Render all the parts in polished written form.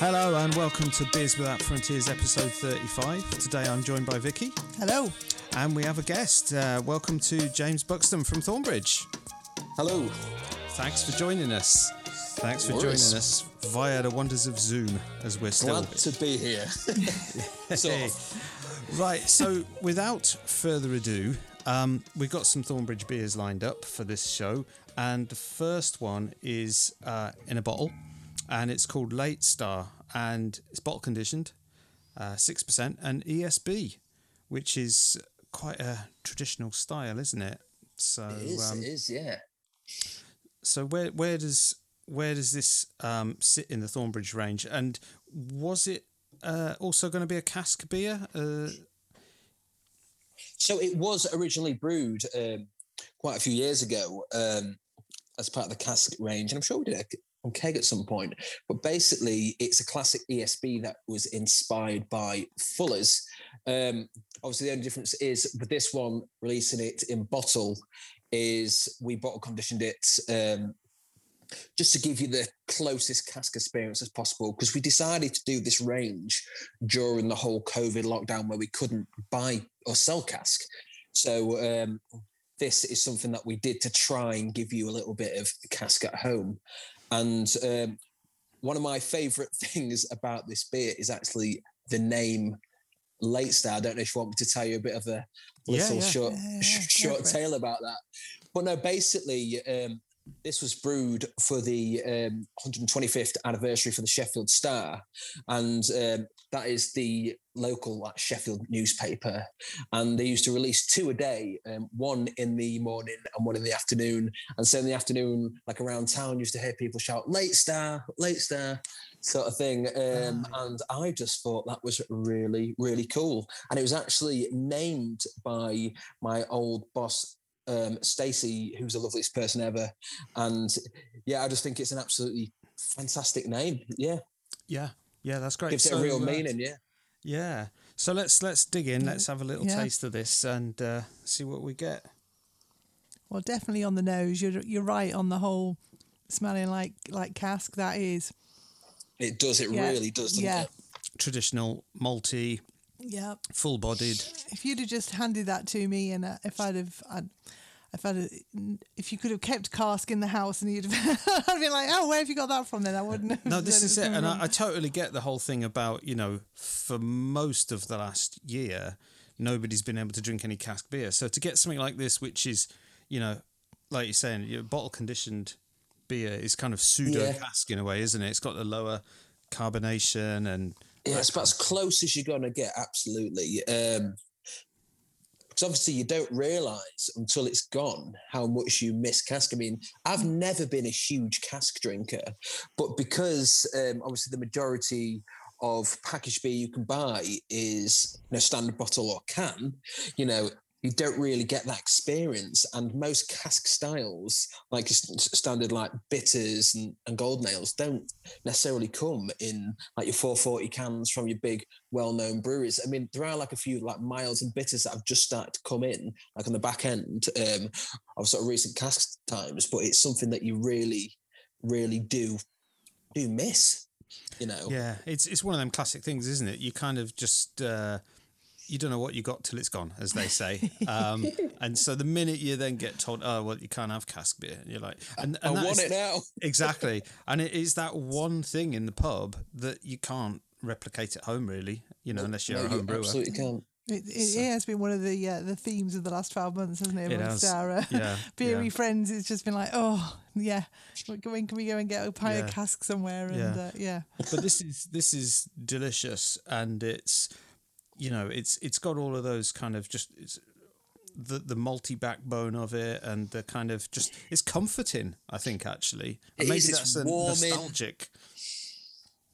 Hello and welcome to Beers Without Frontiers episode 35. Today I'm joined by Vicky. Hello. And we have a guest. Welcome to James Buxton from Thornbridge. Hello. Thanks for joining us. Thanks for joining us via the wonders of Zoom, as we're still... Glad to be here. Right, so without further ado, we've got some Thornbridge beers lined up for this show. And the first one is in a bottle. And it's called Late Star, and it's bottle conditioned, 6%, and ESB, which is quite a traditional style, isn't it? So it is, yeah. So where does this sit in the Thornbridge range? And was it also going to be a cask beer? So it was originally brewed quite a few years ago as part of the cask range, and I'm sure we did on keg at some point, but basically it's a classic ESB that was inspired by Fuller's. Obviously the only difference is with this one, releasing it in bottle, is we bottle conditioned it just to give you the closest cask experience as possible, because we decided to do this range during the whole COVID lockdown where we couldn't buy or sell cask. So this is something that we did to try and give you a little bit of cask at home. And one of my favourite things about this beer is actually the name Late Star. I don't know if you want me to tell you a bit of a little short tale about that. But no, basically, this was brewed for the 125th anniversary for the Sheffield Star. And that is the local Sheffield newspaper. And they used to release two a day, one in the morning and one in the afternoon. And so in the afternoon, like around town, you used to hear people shout, "Late Star, Late Star," sort of thing. And I just thought that was really, really cool. And it was actually named by my old boss, Stacey, who's the loveliest person ever. And yeah, I just think it's an absolutely fantastic name. Yeah, that's great. Gives it a real meaning. Yeah. So let's dig in. Let's have a little taste of this and see what we get. Well, definitely on the nose. You're right on the whole smelling like cask. That is. It does. It really does. Doesn't it? Traditional malty. Yeah, full-bodied. If you'd have just handed that to me, and if you could have kept cask in the house, and I'd be like, "Oh, where have you got that from?" Then I wouldn't have. No, this is it, and I totally get the whole thing about, you know, for most of the last year, nobody's been able to drink any cask beer. So to get something like this, which is, you know, like you're saying, your bottle conditioned beer is kind of pseudo cask in a way, isn't it? It's got the lower carbonation and. Yeah, it's about as close as you're going to get, absolutely. Because obviously you don't realise until it's gone how much you miss cask. I mean, I've never been a huge cask drinker, but because obviously the majority of packaged beer you can buy is, you know, standard bottle or can, you know, you don't really get that experience. And most cask styles, like standard like bitters and gold nails, don't necessarily come in like your 440 cans from your big well-known breweries. I mean, there are like a few like milds and bitters that have just started to come in, like on the back end of sort of recent cask times, but it's something that you really, really do miss, you know? Yeah, it's one of them classic things, isn't it? You kind of just... you don't know what you got till it's gone, as they say. And so the minute you then get told, "Oh, well, you can't have cask beer," and you're like, and I want it now. Exactly. And it is that one thing in the pub that you can't replicate at home, really, you know, unless you're a home brewer. Absolutely can't. It has been one of the themes of the last 12 months, hasn't it? Amongst our beery friends, it's just been like, "Oh, yeah, when can we go and get a pie of cask somewhere?" And But this is delicious, and it's... You know, it's got all of those kind of just the malty backbone of it, and the kind of just, it's comforting, I think, actually. And maybe that's a nostalgic.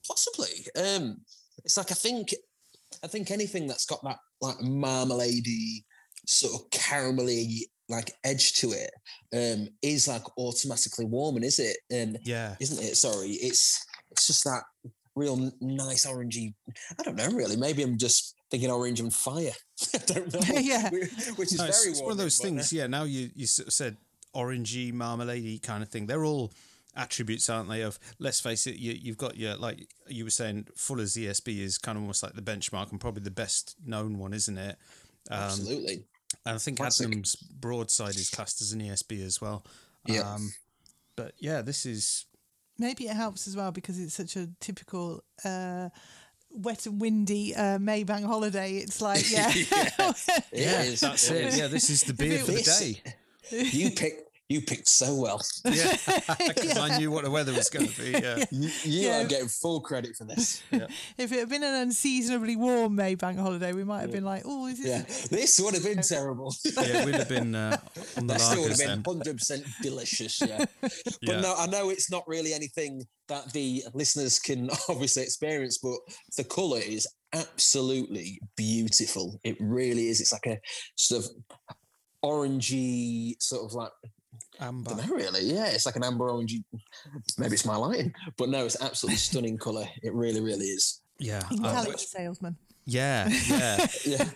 Possibly. It's like, I think anything that's got that like marmalade-y, sort of caramelly like edge to it, is like automatically warming, is it? Isn't it? Sorry. It's just that real nice orangey. I don't know, really. Maybe I'm just thinking orange and fire. I don't know. Which is very warm. It's one of those things. Now you sort of said orangey, marmalade-y kind of thing. They're all attributes, aren't they, of, let's face it, you've got your, like you were saying, Fuller's ESB is kind of almost like the benchmark and probably the best known one, isn't it? Absolutely. And I think classic. Adnam's broadside is classed as an ESB as well. Yeah. But yeah, this is... Maybe it helps as well because it's such a typical wet and windy Maybank holiday. It's like, yeah. It is. That's it. Yeah, this is the beer for the day. You picked so well. Yeah, because I knew what the weather was going to be. Yeah. You are getting full credit for this. Yeah. If it had been an unseasonably warm Maybank holiday, we might have been like, oh, is this... Yeah. This would have been terrible. Yeah, we'd have been on the still would have been 100% delicious, yeah. But no, I know it's not really anything that the listeners can obviously experience, but the colour is absolutely beautiful. It really is. It's like a sort of orangey, sort of like... Amber. I don't know, really. Yeah, it's like an amber orange. Maybe it's my lighting, but no, it's absolutely stunning colour. It really, really is. Yeah, you can tell it's a salesman. Yeah. Yeah.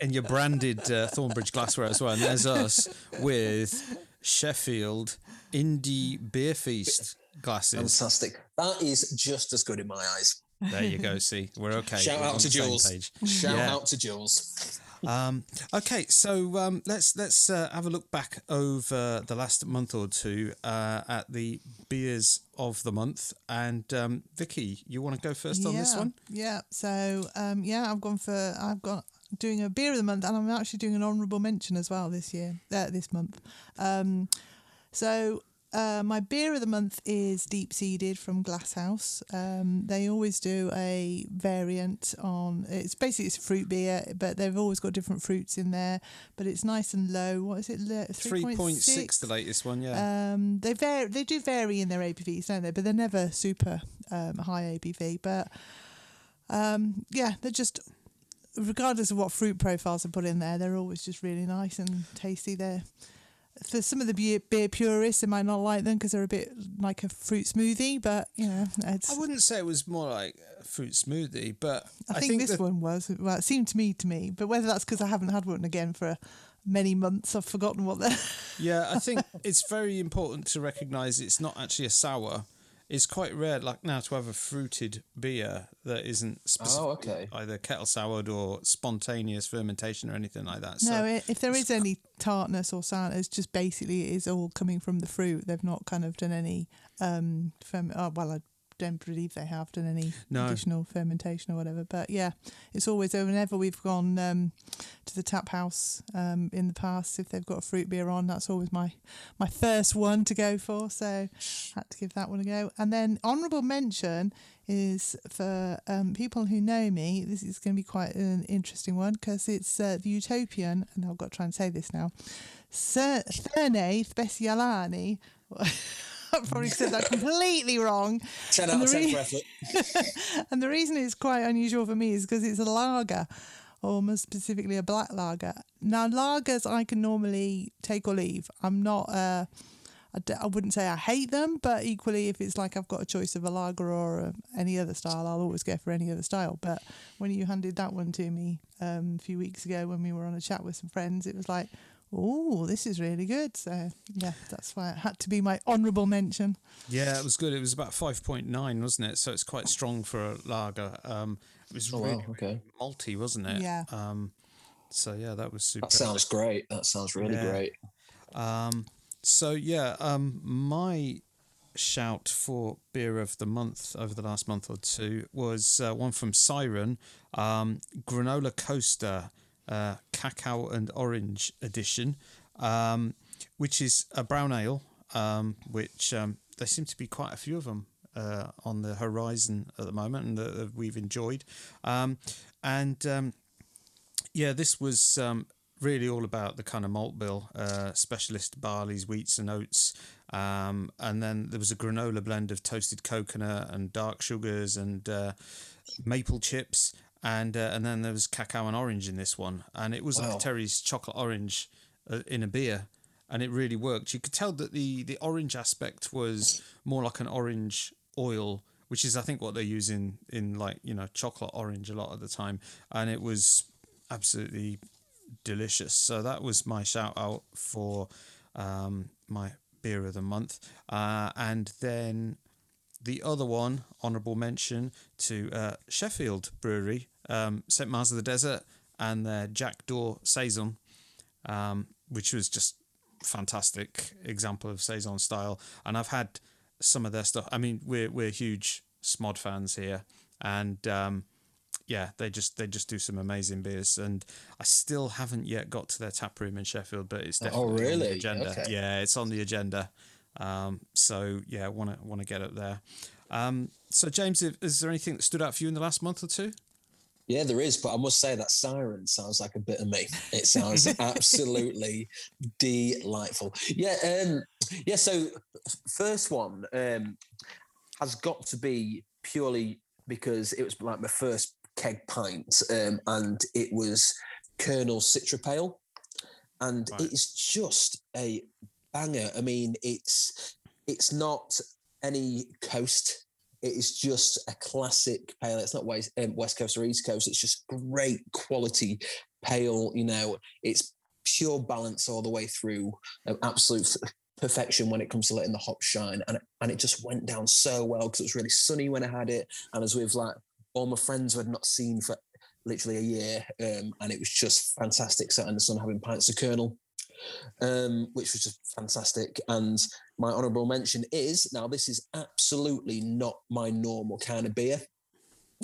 And your branded Thornbridge glassware as well. And there's us with Sheffield Indie Beer Feast glasses. Fantastic. That is just as good in my eyes. There you go. See, we're okay. Shout out to Jules. Okay, so let's have a look back over the last month or two at the beers of the month. And Vicky, you want to go first on this one? Yeah. So I've got doing a beer of the month, and I'm actually doing an honourable mention as well this month. My beer of the month is Deep Seeded from Glasshouse. They always do a variant on... It's basically a fruit beer, but they've always got different fruits in there. But it's nice and low. What is it? 3.6, the latest one, yeah. They do vary in their ABVs, don't they? But they're never super high ABV. But, they're just... Regardless of what fruit profiles are put in there, they're always just really nice and tasty there. For some of the beer purists, they might not like them because they're a bit like a fruit smoothie, but, you know... I wouldn't say it was more like a fruit smoothie, but... I think this one was. Well, it seemed to me, but whether that's because I haven't had one again for many months, I've forgotten what they're... Yeah, I think it's very important to recognise it's not actually a sour. It's quite rare, like now, to have a fruited beer that isn't either kettle soured or spontaneous fermentation or anything like that. No, if there is any tartness or sourness, just basically it is all coming from the fruit. They've not kind of done any I don't believe they have done any additional fermentation or whatever. But yeah, it's always whenever we've gone to the tap house in the past, if they've got a fruit beer on, that's always my first one to go for. So I had to give that one a go. And then honourable mention is for people who know me. This is going to be quite an interesting one because it's the Utopian, and I've got to try and say this now, Cerné Specialani. I've probably said that completely wrong. 10 out of 10 for effort. And the reason it's quite unusual for me is because it's a lager, or more specifically a black lager. Now, lagers I can normally take or leave. I'm not... I wouldn't say I hate them, but equally if it's like I've got a choice of a lager or any other style, I'll always go for any other style. But when you handed that one to me a few weeks ago when we were on a chat with some friends, it was like... Oh, this is really good. So, yeah, that's why it had to be my honourable mention. Yeah, it was good. It was about 5.9, wasn't it? So it's quite strong for a lager. It was really malty, wasn't it? Yeah. That was super. That sounds great. That sounds really great. My shout for beer of the month over the last month or two was one from Siren, Granola Coaster. Cacao and Orange edition, which is a brown ale, which there seem to be quite a few of them on the horizon at the moment and that we've enjoyed. This was really all about the kind of malt bill, specialist barleys, wheats and oats. And then there was a granola blend of toasted coconut and dark sugars and maple chips. And then there was cacao and orange in this one. And it was like Terry's chocolate orange in a beer. And it really worked. You could tell that the orange aspect was more like an orange oil, which is, I think, what they use in like, you know, chocolate orange a lot of the time. And it was absolutely delicious. So that was my shout out for my beer of the month. And then the other one, honourable mention to Sheffield Brewery, St. Mars of the Desert, and their Jackdaw Saison, which was just fantastic example of Saison style. And I've had some of their stuff. I mean, we're huge Smod fans here, and yeah, they just do some amazing beers. And I still haven't yet got to their tap room in Sheffield, but it's definitely on the agenda. Okay. Yeah, it's on the agenda. So yeah, want to get up there. So James, is there anything that stood out for you in the last month or two? Yeah, there is, but I must say that Siren sounds like a bit of me. It sounds absolutely delightful. Yeah, yeah. So first one has got to be purely because it was like my first keg pint, and it was Colonel Citra Pale, and right. It is just a banger. I mean, it's not any coast. It is just a classic pale. It's not West Coast or East Coast. It's just great quality pale. You know, it's pure balance all the way through, absolute perfection when it comes to letting the hops shine. And it just went down so well because it was really sunny when I had it. And as with like all my friends who I'd not seen for literally a year, and it was just fantastic sat in the sun having pints of Colonel. Which was just fantastic. And my honourable mention is, now this is absolutely not my normal kind of beer,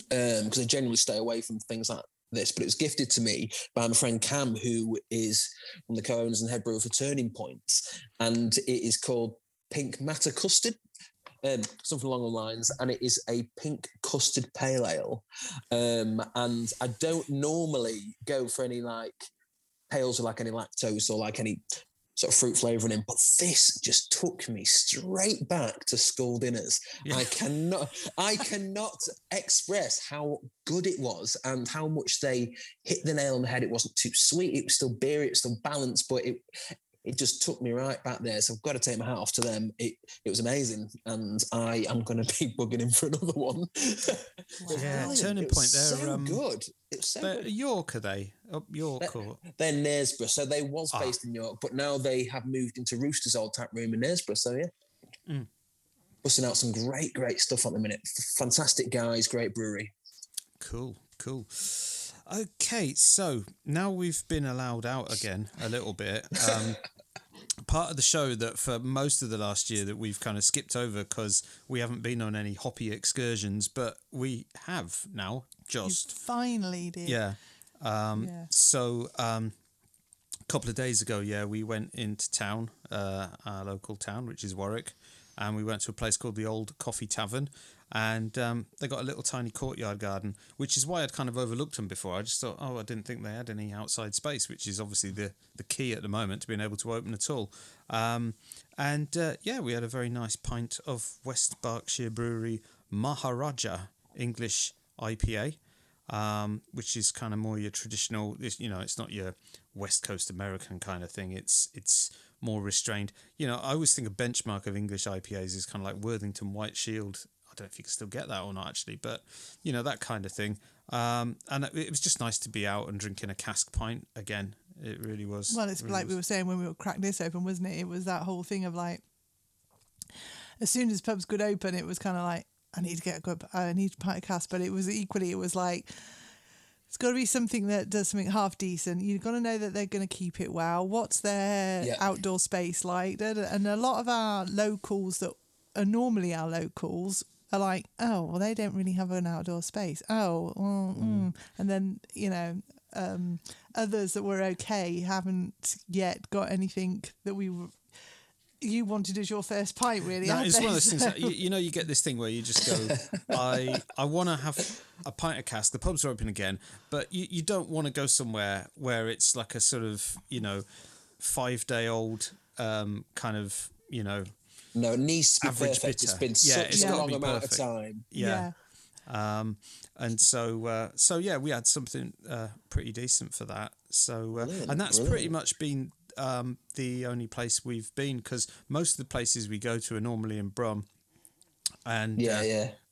because I generally stay away from things like this, but it was gifted to me by my friend Cam, who is one of the co-owners and head brewer for Turning Points, and it is called Pink Matter Custard, something along the lines, and it is a pink custard pale ale. And I don't normally go for any like pales are like any lactose or like any sort of fruit flavouring in, but this just took me straight back to school dinners. Yeah. I cannot express how good it was and how much they hit the nail on the head. It wasn't too sweet. It was still beer. It was still balanced, but it just took me right back there. So I've got to take my hat off to them. It was amazing, and I am going to be bugging in for another one. Yeah, Turning Point. They're so good. It's so good. York, are they? Up York? Or? They're Knaresborough. So they was based in York, but now they have moved into Rooster's old tap room in Knaresborough. So yeah, busting out some great stuff at the minute. Fantastic guys, great brewery. Cool. Okay, so now we've been allowed out again a little bit. Part of the show that for most of the last year that we've kind of skipped over because we haven't been on any hoppy excursions, but we have now just... You finally did. Yeah. So a couple of days ago, we went into town, our local town, which is Warwick, and we went to a place called the Old Coffee Tavern. And they got a little tiny courtyard garden, which is why I'd kind of overlooked them before. I just thought, I didn't think they had any outside space, which is obviously the key at the moment to being able to open at all. We had a very nice pint of West Berkshire Brewery Maharaja English IPA, which is kind of more your traditional, it's not your West Coast American kind of thing. It's more restrained. I always think a benchmark of English IPAs is kind of like Worthington White Shield. I don't know if you can still get that or not, actually, but that kind of thing. And it was just nice to be out and drinking a cask pint again. It really was. Well, it's really like we were saying when we cracked this open, wasn't it? It was that whole thing of like, as soon as pubs could open, it was kind of like I need a pint of cask, but it was equally, it was like it's got to be something that does something half decent. You've got to know that they're going to keep it well. What's their outdoor space like? And a lot of our locals that are normally our locals are like, they don't really have an outdoor space. And then, others that were okay haven't yet got anything that you wanted as your first pint, really. That is one of those things that, you get this thing where you just go, I want to have a pint of cask. The pubs are open again, but you don't want to go somewhere where it's like a sort of, 5-day-old kind of, No, it needs to be average perfect. Bitter. It's been such a long amount of time. Yeah. And so we had something pretty decent for that. So and that's pretty much been the only place we've been, because most of the places we go to are normally in Brum, and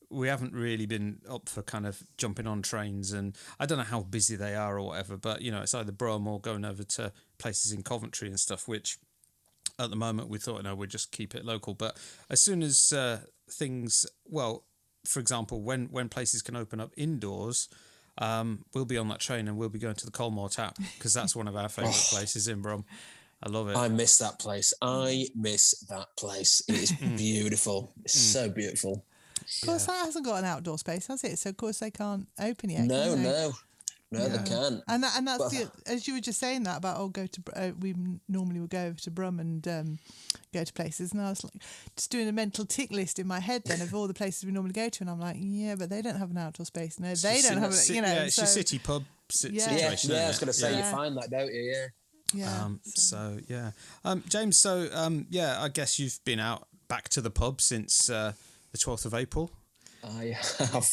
we haven't really been up for kind of jumping on trains, and I don't know how busy they are or whatever. But it's either Brum or going over to places in Coventry and stuff, which at the moment, we thought, no, we'll just keep it local. But as soon as things, well, for example, when places can open up indoors, we'll be on that train and we'll be going to the Colmore Tap, because that's one of our favourite places in Brum. I love it. I miss that place. It is beautiful. It's so beautiful. Of course, that hasn't got an outdoor space, has it? So, of course, they can't open yet. No, they can't. And that's as you were just saying that about, we normally would go over to Brum and go to places. And I was like, just doing a mental tick list in my head then of all the places we normally go to. And I'm like, yeah, but they don't have an outdoor space. No, they don't have it. Yeah, it's a city pub situation. Yeah, I was going to say, you find that, don't you? Yeah. James, I guess you've been out back to the pub since the 12th of April. I have,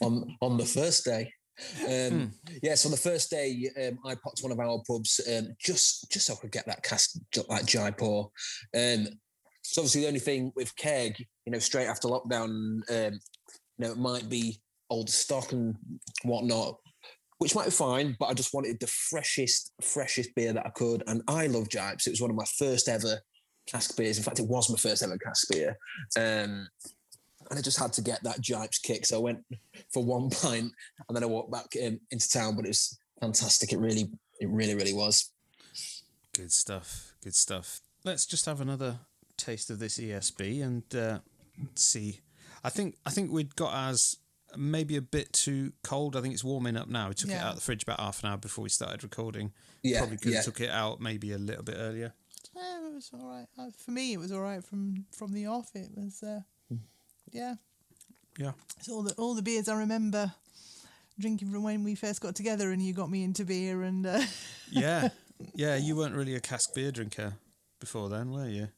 on the first day. So the first day, I popped one of our pubs just so I could get that cast, like Jaipur. So obviously the only thing with keg, straight after lockdown, it might be old stock and whatnot, which might be fine, but I just wanted the freshest beer that I could. And I love Jipes. It was one of my first ever cask beers. In fact, it was my first ever cask beer. And I just had to get that Jipes kick. So I went for one pint and then I walked back into town, but it was fantastic. It really was. Good stuff. Let's just have another taste of this ESB and see. I think we'd got ours maybe a bit too cold. I think it's warming up now. We took it out of the fridge about half an hour before we started recording. Yeah, probably could have took it out maybe a little bit earlier. Yeah, it was all right. For me, it was all right from the off. It was... Yeah. It's all the beers I remember drinking from when we first got together, and you got me into beer. And yeah. You weren't really a cask beer drinker before then, were you?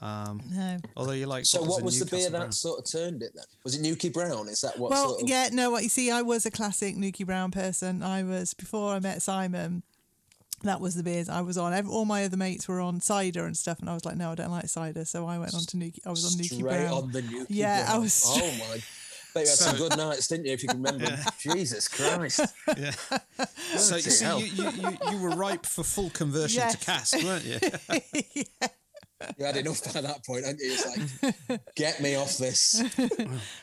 No. Although you like. So what was the beer that sort of turned it then? Was it Nuki Brown? Is that what? Well, sort of... What you see, I was a classic Nuki Brown person. I was before I met Simon. That was the beers I was on. All my other mates were on cider and stuff, and I was like, no, I don't like cider. So I went on to Nuki. I was on Nuki Brown. Straight on the Nuki. Yeah, Brown. I was. Oh my! But you had some good nights, didn't you? If you can remember, Jesus Christ. Yeah. So you were ripe for full conversion to cask, weren't you? Yeah. You had enough by that point, hadn't you? It's like, get me off this.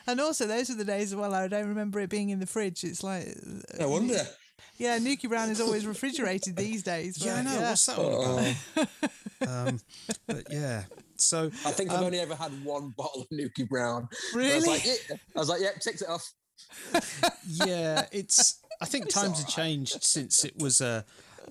And also, those were the days as well. I don't remember it being in the fridge. It's like. No wonder. Yeah, Nuki Brown is always refrigerated these days. Right? Yeah, I know. Yeah. What's that all about? So I think I've only ever had one bottle of Nuki Brown. Really? I was like, yeah, ticked it off. Yeah, I think times have changed since it was a.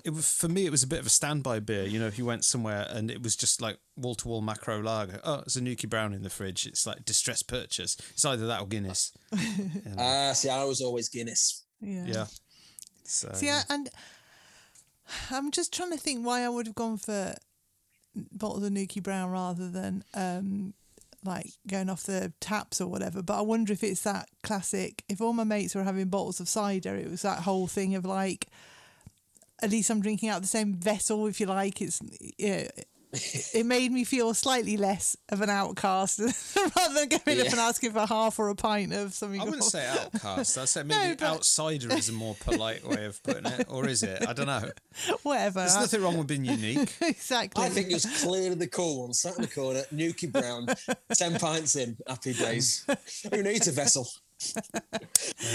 It was, for me, it was a bit of a standby beer. If you went somewhere and it was just like wall-to-wall macro lager. Oh, it's a Nuki Brown in the fridge. It's like distress purchase. It's either that or Guinness. See, I was always Guinness. Yeah. So. See, and I'm just trying to think why I would have gone for bottles of Nuki Brown rather than going off the taps or whatever. But I wonder if it's that classic. If all my mates were having bottles of cider, it was that whole thing of like, at least I'm drinking out the same vessel, if you like. It made me feel slightly less of an outcast rather than going up and asking for half or a pint of something. I wouldn't say outcast. I'd say maybe outsider is a more polite way of putting it. Or is it? I don't know. Whatever. There's nothing wrong with being unique. Exactly. I think it was clearly the cool one. Sat in the corner, Nuki Brown, 10 pints in, happy days. Who needs a vessel?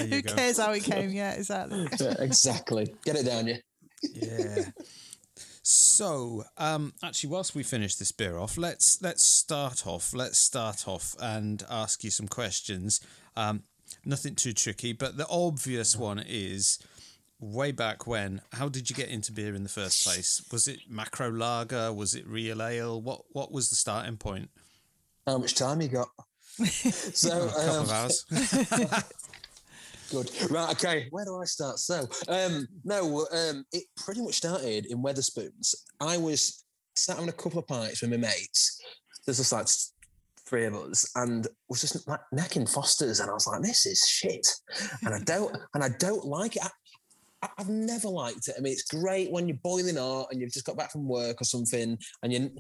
Who cares how it came? Yeah, exactly. Get it down, you. Yeah. So, actually, whilst we finish this beer off, let's start off and ask you some questions. Nothing too tricky, but the obvious one is, way back when, how did you get into beer in the first place? Was it macro lager? Was it real ale? What was the starting point? How much time you got? So, a couple of hours. Good. Right, okay. Where do I start? So, it pretty much started in Wetherspoons. I was sat having a couple of pints with my mates. There's just like three of us, and was just like necking Foster's, and I was like, "This is shit," and I don't like it. I've never liked it. I mean, it's great when you're boiling hot and you've just got back from work or something, and you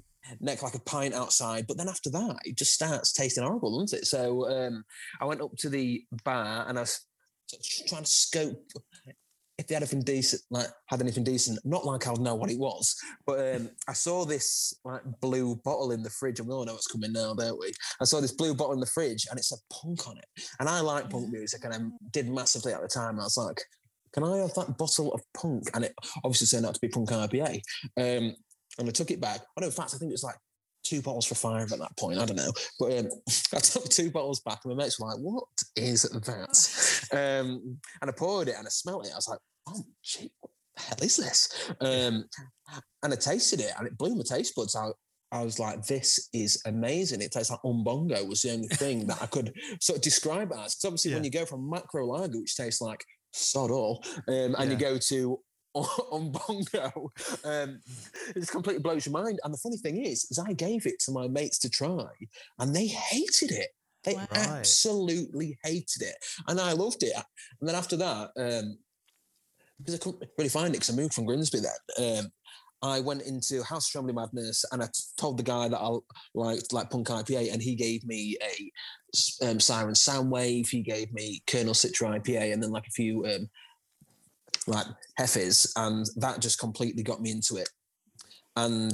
neck like a pint outside. But then after that, it just starts tasting horrible, doesn't it? So I went up to the bar and I was trying to scope if they had anything decent, not like I would know what it was, but I saw this like blue bottle in the fridge, and we all know what's coming now, don't we? I saw this blue bottle in the fridge, and it said punk on it, and I like punk music, and I did massively at the time. I was like, can I have that bottle of punk? And it obviously turned out to be punk IPA, and I took it back. I know, in fact, I think it was like 2 bottles for 5 at that point. I don't know. But I took 2 bottles back, and my mates were like, what is that? And I poured it, and I smelled it. I was like, oh, shit, what the hell is this? And I tasted it, and it blew my taste buds out. I was like, this is amazing. It tastes like Umbongo was the only thing that I could sort of describe it as. Because obviously when you go from macro lager, which tastes like sod all, and you go to Umbongo, it just completely blows your mind. And the funny thing is I gave it to my mates to try, and they hated it. They absolutely hated it. And I loved it. And then after that, because I couldn't really find it, because I moved from Grimsby then, I went into House of Trembly Madness, and I told the guy that I liked like punk IPA, and he gave me a Siren Soundwave, he gave me Colonel Citra IPA, and then like a few like Hefes, and that just completely got me into it. And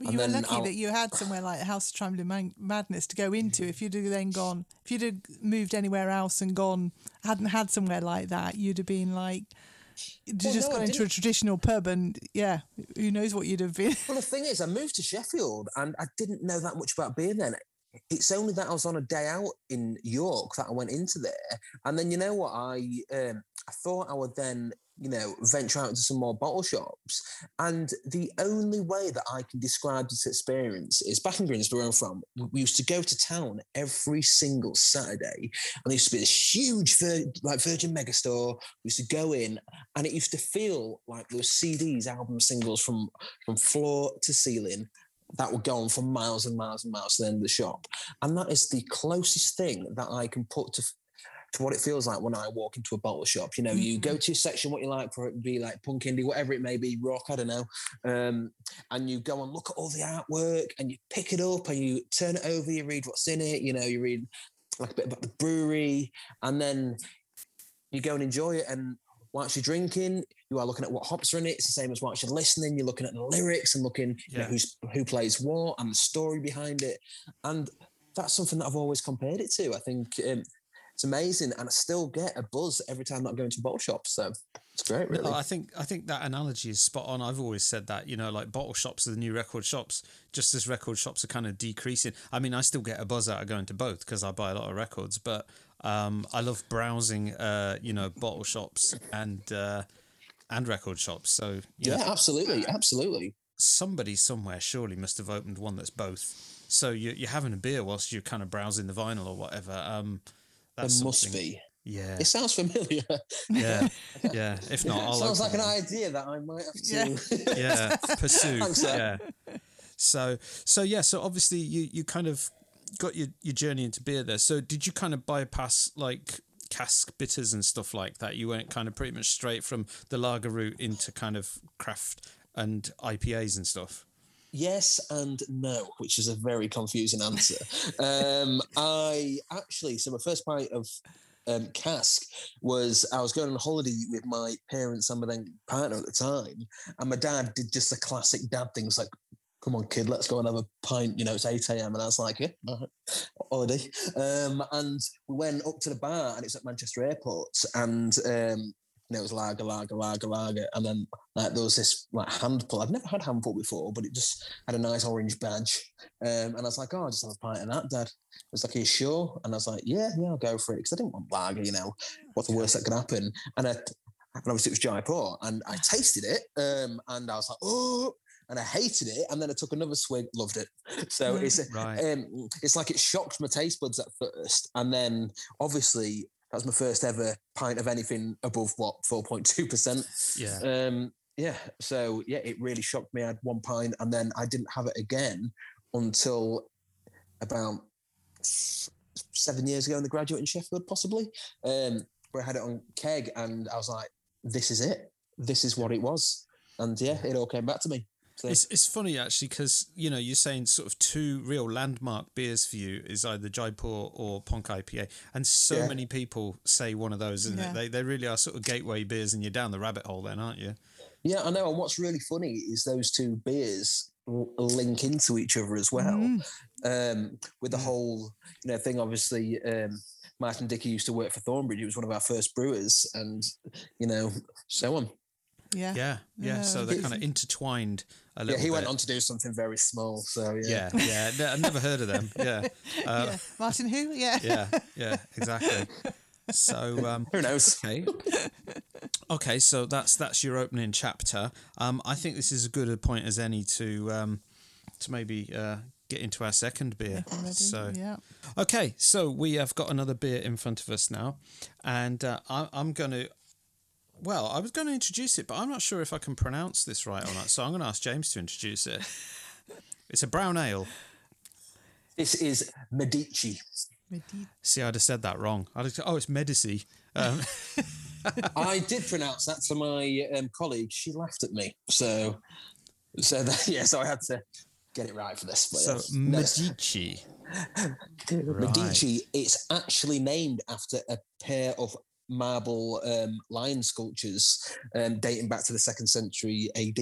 you were lucky that you had somewhere like House of Trembling Madness to go into. If you'd have moved anywhere else and hadn't had somewhere like that, you'd have been like, gone into a traditional pub, and who knows what you'd have been. Well, the thing is, I moved to Sheffield, and I didn't know that much about beer then. It's only that I was on a day out in York that I went into there, and then you know what, I thought I would then, venture out into some more bottle shops. And the only way that I can describe this experience is back in Grimsby, where I'm from, we used to go to town every single Saturday. And there used to be this huge Virgin Megastore. We used to go in, and it used to feel like there were CDs, album singles from floor to ceiling, that would go on for miles and miles and miles to the end of the shop. And that is the closest thing that I can put to what it feels like when I walk into a bottle shop. You go to your section, what you like, for it would be like punk, indie, whatever it may be, rock, I don't know. And you go and look at all the artwork, and you pick it up, and you turn it over, you read what's in it, you read like a bit about the brewery, and then you go and enjoy it. And whilst you're drinking, you are looking at what hops are in it. It's the same as whilst you're listening, you're looking at the lyrics and looking who plays what and the story behind it. And that's something that I've always compared it to. I think it's amazing, and I still get a buzz every time that I go into a bottle shop, so it's great, really. I think that analogy is spot on. I've always said that, like bottle shops are the new record shops, just as record shops are kind of decreasing. I mean, I still get a buzz out of going to both because I buy a lot of records, but I love browsing, bottle shops and record shops. So yeah, absolutely, absolutely. Somebody somewhere surely must have opened one that's both. So you're having a beer whilst you're kind of browsing the vinyl or whatever. There must be. Yeah. It sounds familiar. Yeah. If not, I'll sounds like an idea that I might have to pursue. So obviously you kind of got your journey into beer there. So did you kind of bypass like cask bitters and stuff like that? You went kind of pretty much straight from the lager route into kind of craft and IPAs and stuff? Yes and no, which is a very confusing answer. My first pint of cask was, I was going on holiday with my parents and my then partner at the time, and my dad did just the classic dad things like, come on, kid, let's go and have a pint, it's 8 a.m. And I was like, yeah, all right, holiday. And we went up to the bar, and it's at Manchester Airport, and it was lager, and then like there was this like handful. I've never had handful before, but it just had a nice orange badge. And I was like, oh, I'll just have a pint of that, Dad. I was like, are you sure? And I was like, yeah, I'll go for it, because I didn't want lager. What's the worst that could happen? And obviously it was Jaipur, and I tasted it, and I was like, oh. And I hated it, and then I took another swig, loved it. So it's like it shocked my taste buds at first, and then obviously that was my first ever pint of anything above 4.2%. It really shocked me. I had one pint, and then I didn't have it again until about 7 years ago in the Graduate in Sheffield, possibly, where I had it on keg, and I was like, "This is it. This is what it was." And it all came back to me. So it's funny actually, because you know, you're saying sort of two real landmark beers for you is either Jaipur or Ponk IPA, and so many people say one of those, isn't it? They really are sort of gateway beers, and you're down the rabbit hole then, aren't you? Yeah, I know. And what's really funny is those two beers link into each other as well, with the whole, you know, thing. Obviously, Martin Dickey used to work for Thornbridge. He was one of our first brewers, and you know, so on. Yeah. So they're kind of intertwined a little bit. Yeah, he went on to do something very small. So yeah. I've never heard of them. Yeah. Martin who? Yeah. Exactly. So who knows? Okay. So that's your opening chapter. I think this is as good a point as any to maybe get into our second beer. Okay. So we have got another beer in front of us now, and I'm going to. Well, I was going to introduce it, but I'm not sure if I can pronounce this right or not. So I'm going to ask James to introduce it. It's a brown ale. This is Medici. See, I'd have said that wrong. I'd have said, it's Medici. I did pronounce that to my colleague. She laughed at me. So I had to get it right for this. Medici. Right. Medici, it's actually named after a pair of marble lion sculptures dating back to the 2nd century AD.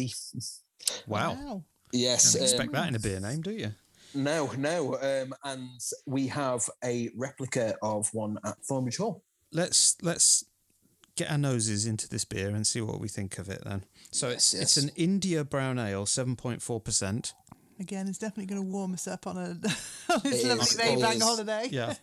Wow. Yes. You don't expect that in a beer name, do you? No. And we have a replica of one at Thornbridge Hall. Let's get our noses into this beer and see what we think of it then. So it's an India brown ale, 7.4%. Again, it's definitely going to warm us up on this lovely day bank holiday. Yeah.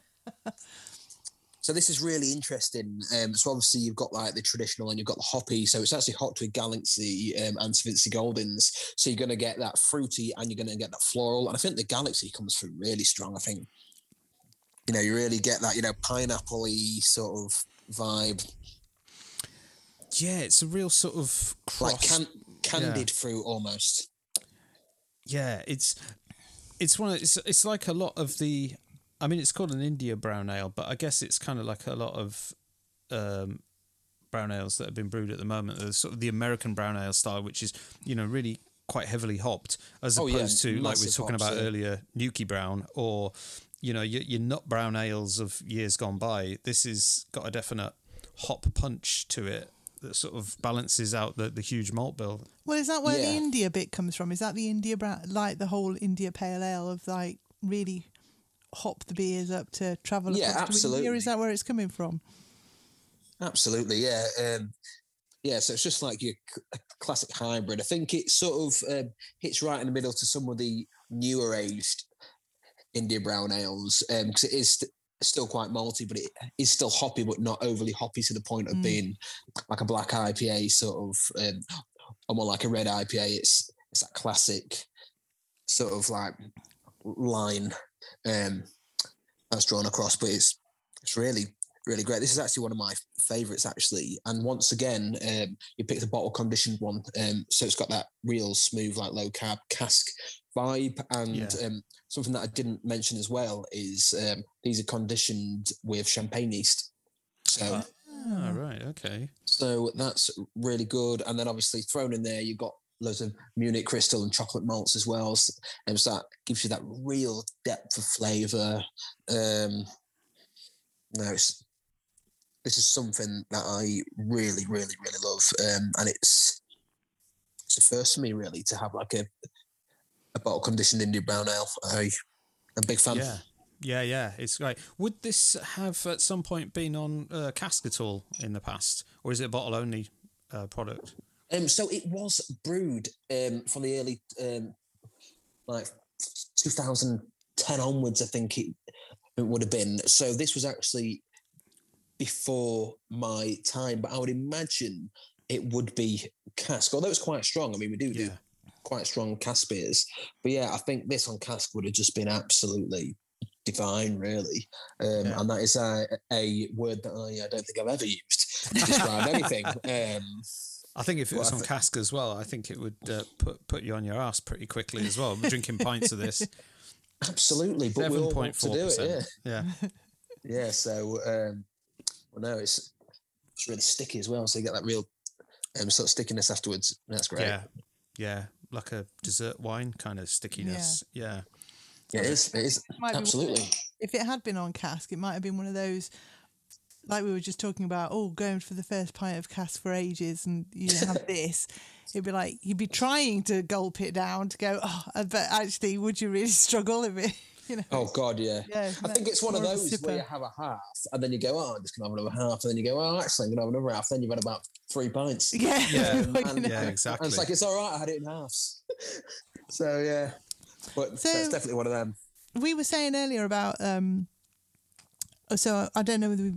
So this is really interesting. So obviously you've got like the traditional and you've got the hoppy. So it's actually Hopwood Galaxy and Savinci Goldings. So you're going to get that fruity and you're going to get that floral. And I think the Galaxy comes through really strong. I think, you know, you really get that, you know, pineapple-y sort of vibe. Yeah, it's a real sort of cross. Like candied fruit almost. Yeah, it's like a lot of the... I mean, it's called an India brown ale, but I guess it's kind of like a lot of brown ales that have been brewed at the moment. There's sort of the American brown ale style, which is, you know, really quite heavily hopped, as opposed to, like we were talking about earlier, Nuki Brown or, you know, your nut brown ales of years gone by. This has got a definite hop punch to it that sort of balances out the huge malt bill. Well, is that where the India bit comes from? Is that the India brown, like the whole India pale ale of like really... hop the beers up to travel across to India? Is that where it's coming from? Absolutely, yeah. So it's just like your classic hybrid. I think it sort of hits right in the middle to some of the newer aged India brown ales, because it is still quite malty, but it is still hoppy, but not overly hoppy to the point of being like a black IPA sort of, or more like a red IPA. It's that classic sort of like line that's drawn across, but it's really, really great. This is actually one of my favourites, actually. And once again, you picked a bottle-conditioned one, so it's got that real smooth, like low-carb cask vibe. And something that I didn't mention as well is these are conditioned with champagne yeast. So, right, okay. So that's really good. And then obviously thrown in there, you've got loads of Munich crystal and chocolate malts as well, and so that gives you that real depth of flavour. This is something that I really, really, really love, and it's the first for me really to have like a bottle conditioned India brown ale. I'm a big fan. Yeah, it's great. Would this have at some point been on cask at all in the past, or is it a bottle only product? So it was brewed from the early, 2010 onwards, I think it would have been. So this was actually before my time, but I would imagine it would be cask, although it's quite strong. I mean, we do quite strong cask beers. But yeah, I think this on cask would have just been absolutely divine, really. And that is a word that I don't think I've ever used to describe anything. I think if it was on cask as well, I think it would put you on your ass pretty quickly as well. We're drinking pints of this. Absolutely, but we all want to do it. Yeah. So, it's really sticky as well. So you get that real sort of stickiness afterwards. That's great. Yeah. like a dessert wine kind of stickiness. Yeah. Yeah, it is. Absolutely. If it had been on cask, it might have been one of those, like we were just talking about, going for the first pint of cask for ages and you have this. It'd be like, you'd be trying to gulp it down to go, but actually, would you really struggle if it... You know. Oh God, yeah. I think it's one of those where you have a half, and then you go, "Oh, I'm just gonna have another half," and then you go, "Oh, actually, I'm gonna have another half." Then you've had about 3 pints. Yeah, exactly. And it's like, it's all right. I had it in halves. So yeah, but so that's definitely one of them. We were saying earlier about so I don't know whether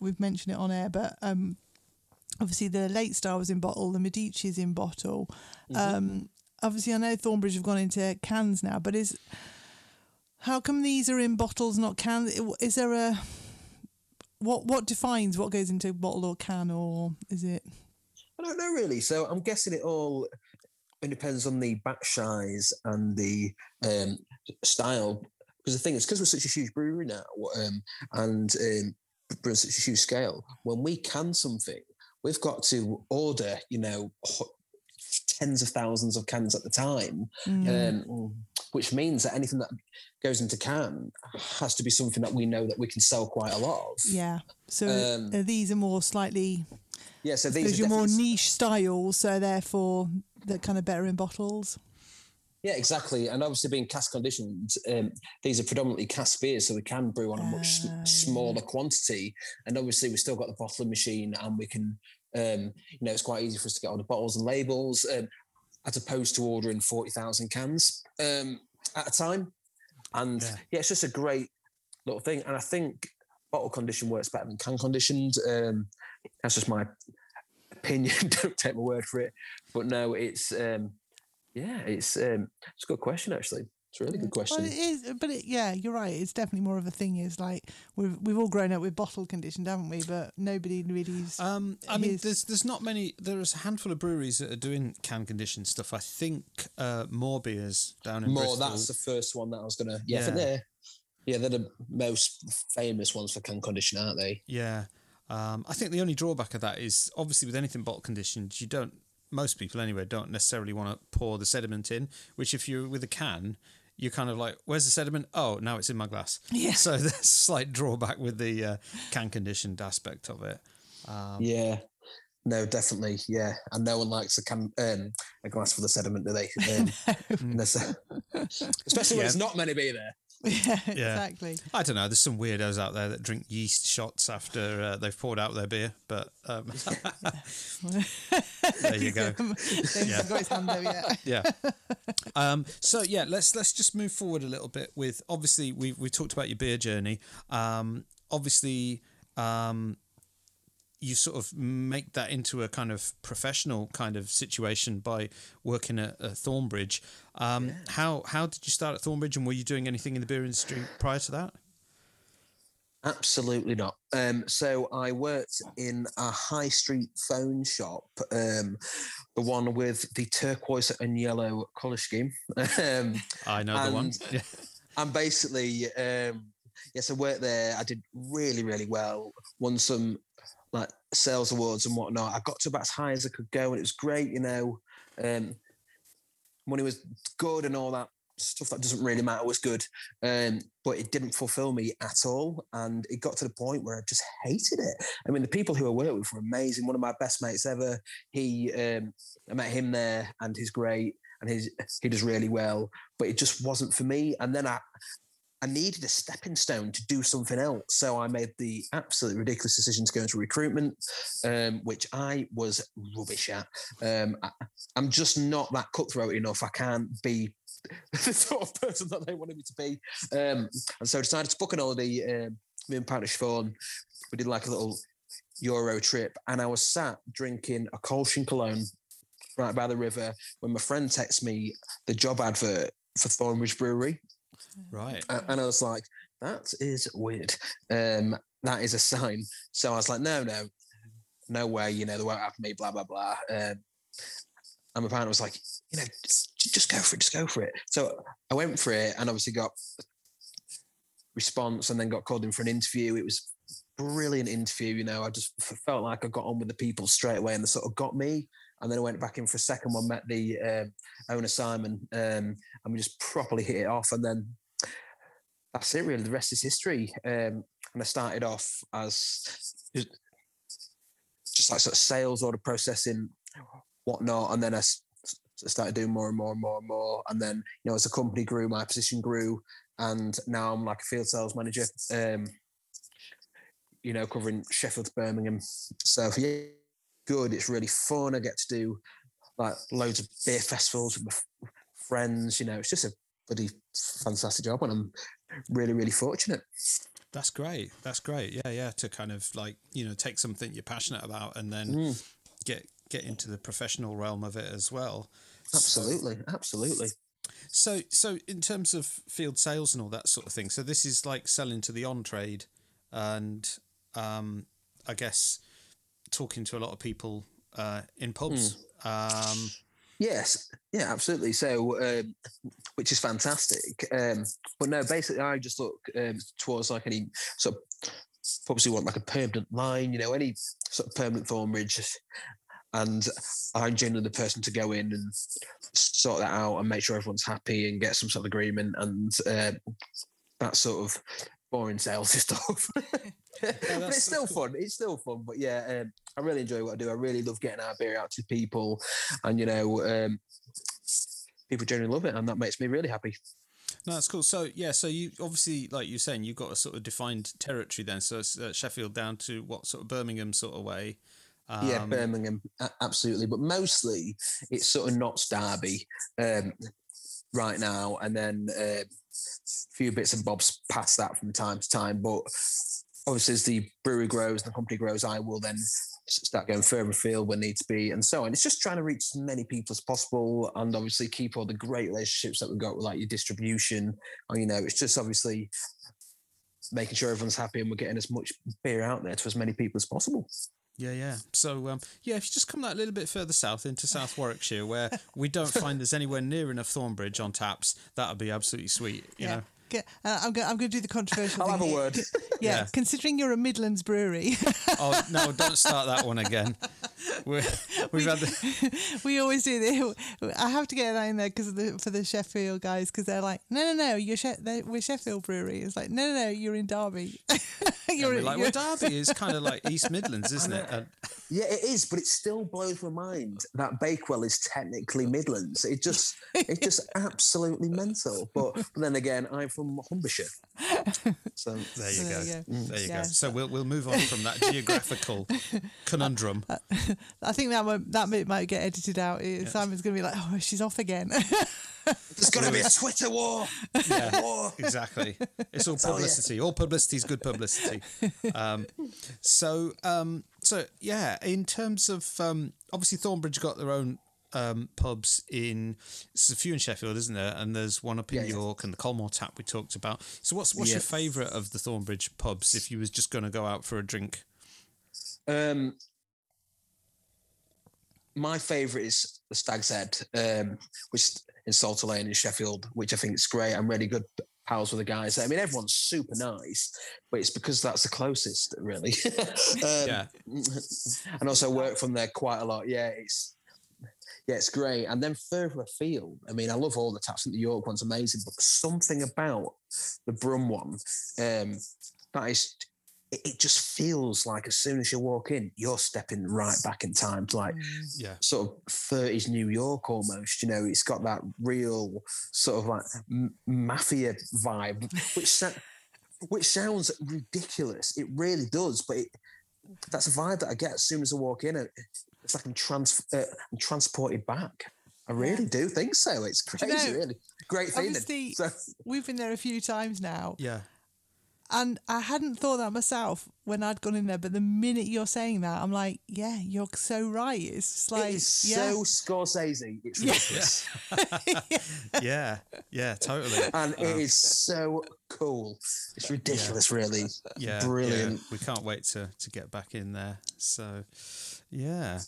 we've mentioned it on air, but obviously the Late Star was in bottle, the Medici's in bottle. Mm-hmm. Obviously, I know Thornbridge have gone into cans now, but how come these are in bottles, not cans? Is there a... What defines what goes into bottle or can, or is it... I don't know, really. So I'm guessing it depends on the batch size and the style. Because the thing is, because we're such a huge brewery now, and we're on such a huge scale, when we can something, we've got to order, tens of thousands of cans at the time. Which means that anything that goes into can has to be something that we know that we can sell quite a lot of. Yeah. So these are more slightly... Yeah, so these are more niche styles, so therefore they're kind of better in bottles. Yeah, exactly. And obviously being cask conditioned, these are predominantly cask beers, so we can brew on a much smaller quantity. And obviously we've still got the bottling machine, and we can, it's quite easy for us to get on the bottles and labels, as opposed to ordering 40,000 cans at a time. And yeah, it's just a great little thing. And I think bottle condition works better than can conditioned. That's just my opinion. Don't take my word for it. But no, it's a good question, actually. It's a really good question. Well, it is, but you're right. It's definitely more of a thing. Is like we've all grown up with bottle conditioned, haven't we? But nobody really. There's not many. There's a handful of breweries that are doing can conditioned stuff. I think More Beers down in Bristol. That's the first one that I was gonna. Yeah, I think they're the most famous ones for can conditioned, aren't they? Yeah, I think the only drawback of that is obviously with anything bottle conditioned, most people anyway don't necessarily want to pour the sediment in, which if you're with a can, you're kind of like, where's the sediment? Oh, now it's in my glass. Yeah. So there's a slight drawback with the can conditioned aspect of it. Yeah. No, definitely. Yeah. And no one likes a glass for the sediment, do they? Especially when there's not many beer there. Yeah, exactly. I don't know. There's some weirdos out there that drink yeast shots after they've poured out their beer, but there you go. Yeah. So yeah, let's just move forward a little bit with. Obviously, we talked about your beer journey. You sort of make that into a kind of professional kind of situation by working at Thornbridge. How did you start at Thornbridge, and were you doing anything in the beer industry prior to that? Absolutely not. So I worked in a high street phone shop, the one with the turquoise and yellow colour scheme. I know the one. And basically, I worked there. I did really, really well. Won some sales awards and whatnot. I got to about as high as I could go, and it was great, money was good and all that stuff that doesn't really matter was good, but it didn't fulfill me at all, and it got to the point where I just hated it. I mean, the people who I worked with were amazing. One of my best mates ever, I met him there, and he's great, and he does really well, but it just wasn't for me. And then I needed a stepping stone to do something else. So I made the absolutely ridiculous decision to go into recruitment, which I was rubbish at. I'm just not that cutthroat enough. I can't be the sort of person that they wanted me to be. And so I decided to book an holiday, me and Patrick Fawn. We did like a little Euro trip, and I was sat drinking a Kolsch in Cologne right by the river when my friend texted me the job advert for Thornbridge Brewery. Right. And I was like, that is weird. That is a sign. So I was like, no way, they won't have me, blah, blah, blah. And my partner was like, just go for it. So I went for it, and obviously got response, and then got called in for an interview. It was brilliant interview. I just felt like I got on with the people straight away, and they sort of got me. And then I went back in for a second one, met the owner, Simon, and we just properly hit it off. And then that's it, really. The rest is history. And I started off as just like sort of sales, order processing, whatnot. And then I started doing more and more and more and more. And then, you know, as the company grew, my position grew. And now I'm like a field sales manager, you know, covering Sheffield, Birmingham. So yeah, good. It's really fun. I get to do like loads of beer festivals with my friends. You know, it's just a bloody fantastic job, and I'm really, really fortunate. That's great. That's great. Yeah, yeah. To kind of like, you know, take something you're passionate about and then get into the professional realm of it as well. Absolutely, so, absolutely. So in terms of field sales and all that sort of thing, so this is like selling to the on-trade and I guess talking to a lot of people in pubs. Yes, yeah, absolutely. So, which is fantastic. But no, basically, I just look towards like any sort of pubs who want like a permanent line, you know, any sort of permanent Thornbridge. And I'm generally the person to go in and sort that out and make sure everyone's happy and get some sort of agreement and that sort of boring sales stuff. Yeah, but it's still fun. It's still fun. But yeah, I really enjoy what I do. I really love getting our beer out to people, and you know, people generally love it, and that makes me really happy. No, that's cool. So yeah, so you obviously, like you're saying, you've got a sort of defined territory then. So it's Sheffield down to what sort of Birmingham sort of way. Yeah, Birmingham, absolutely. But mostly it's sort of Notts Derby right now, and then a few bits and bobs past that from time to time. But obviously, as the brewery grows and the company grows, I will then start going further afield when needs be and so on. It's just trying to reach as many people as possible and obviously keep all the great relationships that we've got with like your distribution. And, you know, it's just obviously making sure everyone's happy and we're getting as much beer out there to as many people as possible. Yeah, yeah. So, yeah, if you just come that little bit further south into South Warwickshire, where we don't find there's anywhere near enough Thornbridge on taps, that would be absolutely sweet, you know. I'm going to do the controversial thing. I'll have a word. Yeah, considering you're a Midlands brewery. Oh, no, don't start that one again. We always do this. I have to get that in there for the Sheffield guys, because they're like, no, we're Sheffield brewery. It's like, no, you're in Derby. Derby is kind of like East Midlands, isn't it? Yeah, it is, but it still blows my mind that Bakewell is technically Midlands. It's just absolutely mental. But then again, I'm from Humbershire, so there you go. So we'll move on from that geographical conundrum. I think that might get edited out. Yes. Simon's going to be like, oh, she's off again. There's going to be a Twitter war. Yeah, war. Exactly. It's all publicity. Oh, yeah. All publicity is good publicity. So yeah, in terms of obviously Thornbridge got their own pubs in. There's a few in Sheffield, isn't there? And there's one up in York and the Colmore Tap we talked about. So what's your favourite of the Thornbridge pubs if you was just going to go out for a drink? My favourite is the Stag's Head, which in Salter Lane in Sheffield, which I think is great. I'm really good pals with the guys. I mean, everyone's super nice, but it's because that's the closest, really. And also work from there quite a lot. It's great. And then further afield, I mean, I love all the taps. The York one's amazing, but something about the Brum one, that is... It just feels like as soon as you walk in, you're stepping right back in time to like sort of 30s New York almost. You know, it's got that real sort of like mafia vibe, which sounds ridiculous. It really does, but that's a vibe that I get as soon as I walk in. It's like I'm transported back. I really do think so. It's crazy, really. Great feeling. Obviously, we've been there a few times now. Yeah. And I hadn't thought that myself when I'd gone in there, but the minute you're saying that, I'm like, yeah, you're so right. It's just like... It is so Scorsese. It's ridiculous. Yeah, totally. And it is so cool. It's ridiculous, really. Yeah, brilliant. Yeah. We can't wait to get back in there. So, yeah.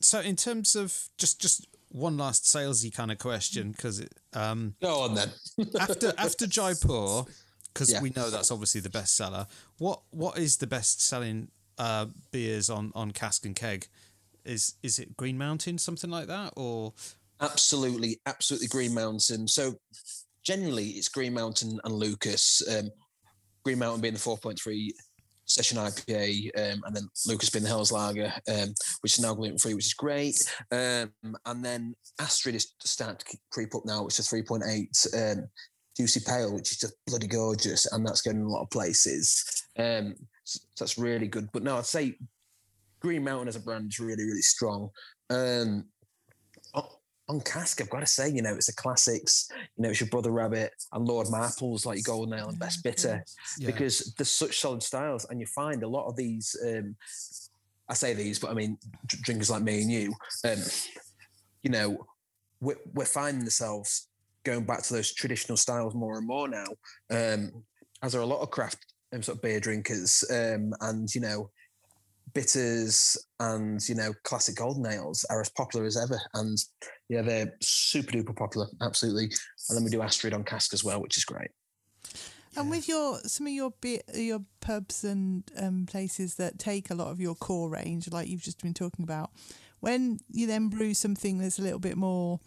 So in terms of just one last salesy kind of question, because... Go on then. after Jaipur... Because we know that's obviously the best seller. What is the best selling beers on cask and keg is it Green Mountain, something like that, or? Absolutely Green Mountain. So generally it's Green Mountain and Lucas, Green Mountain being the 4.3 session IPA, and then Lucas being the Hell's Lager, which is now gluten-free, which is great. And then Astrid is starting to creep up now, which is 3.8 Juicy Pale, which is just bloody gorgeous, and that's going in a lot of places. So that's really good. But no, I'd say Green Mountain as a brand is really, really strong. On cask, I've got to say, you know, it's the classics. You know, it's your Brother Rabbit and Lord Marples, like your Golden Ale and Best Bitter, because there's such solid styles, and you find a lot of these. I say these, but I mean drinkers like me and you. You know, we're finding ourselves going back to those traditional styles more and more now, as there are a lot of craft sort of beer drinkers, and you know, bitters and you know, classic golden ales are as popular as ever, and yeah, they're super duper popular, absolutely. And then we do Astrid on cask as well, which is great. And with your pubs and places that take a lot of your core range, like you've just been talking about, when you then brew something that's a little bit more,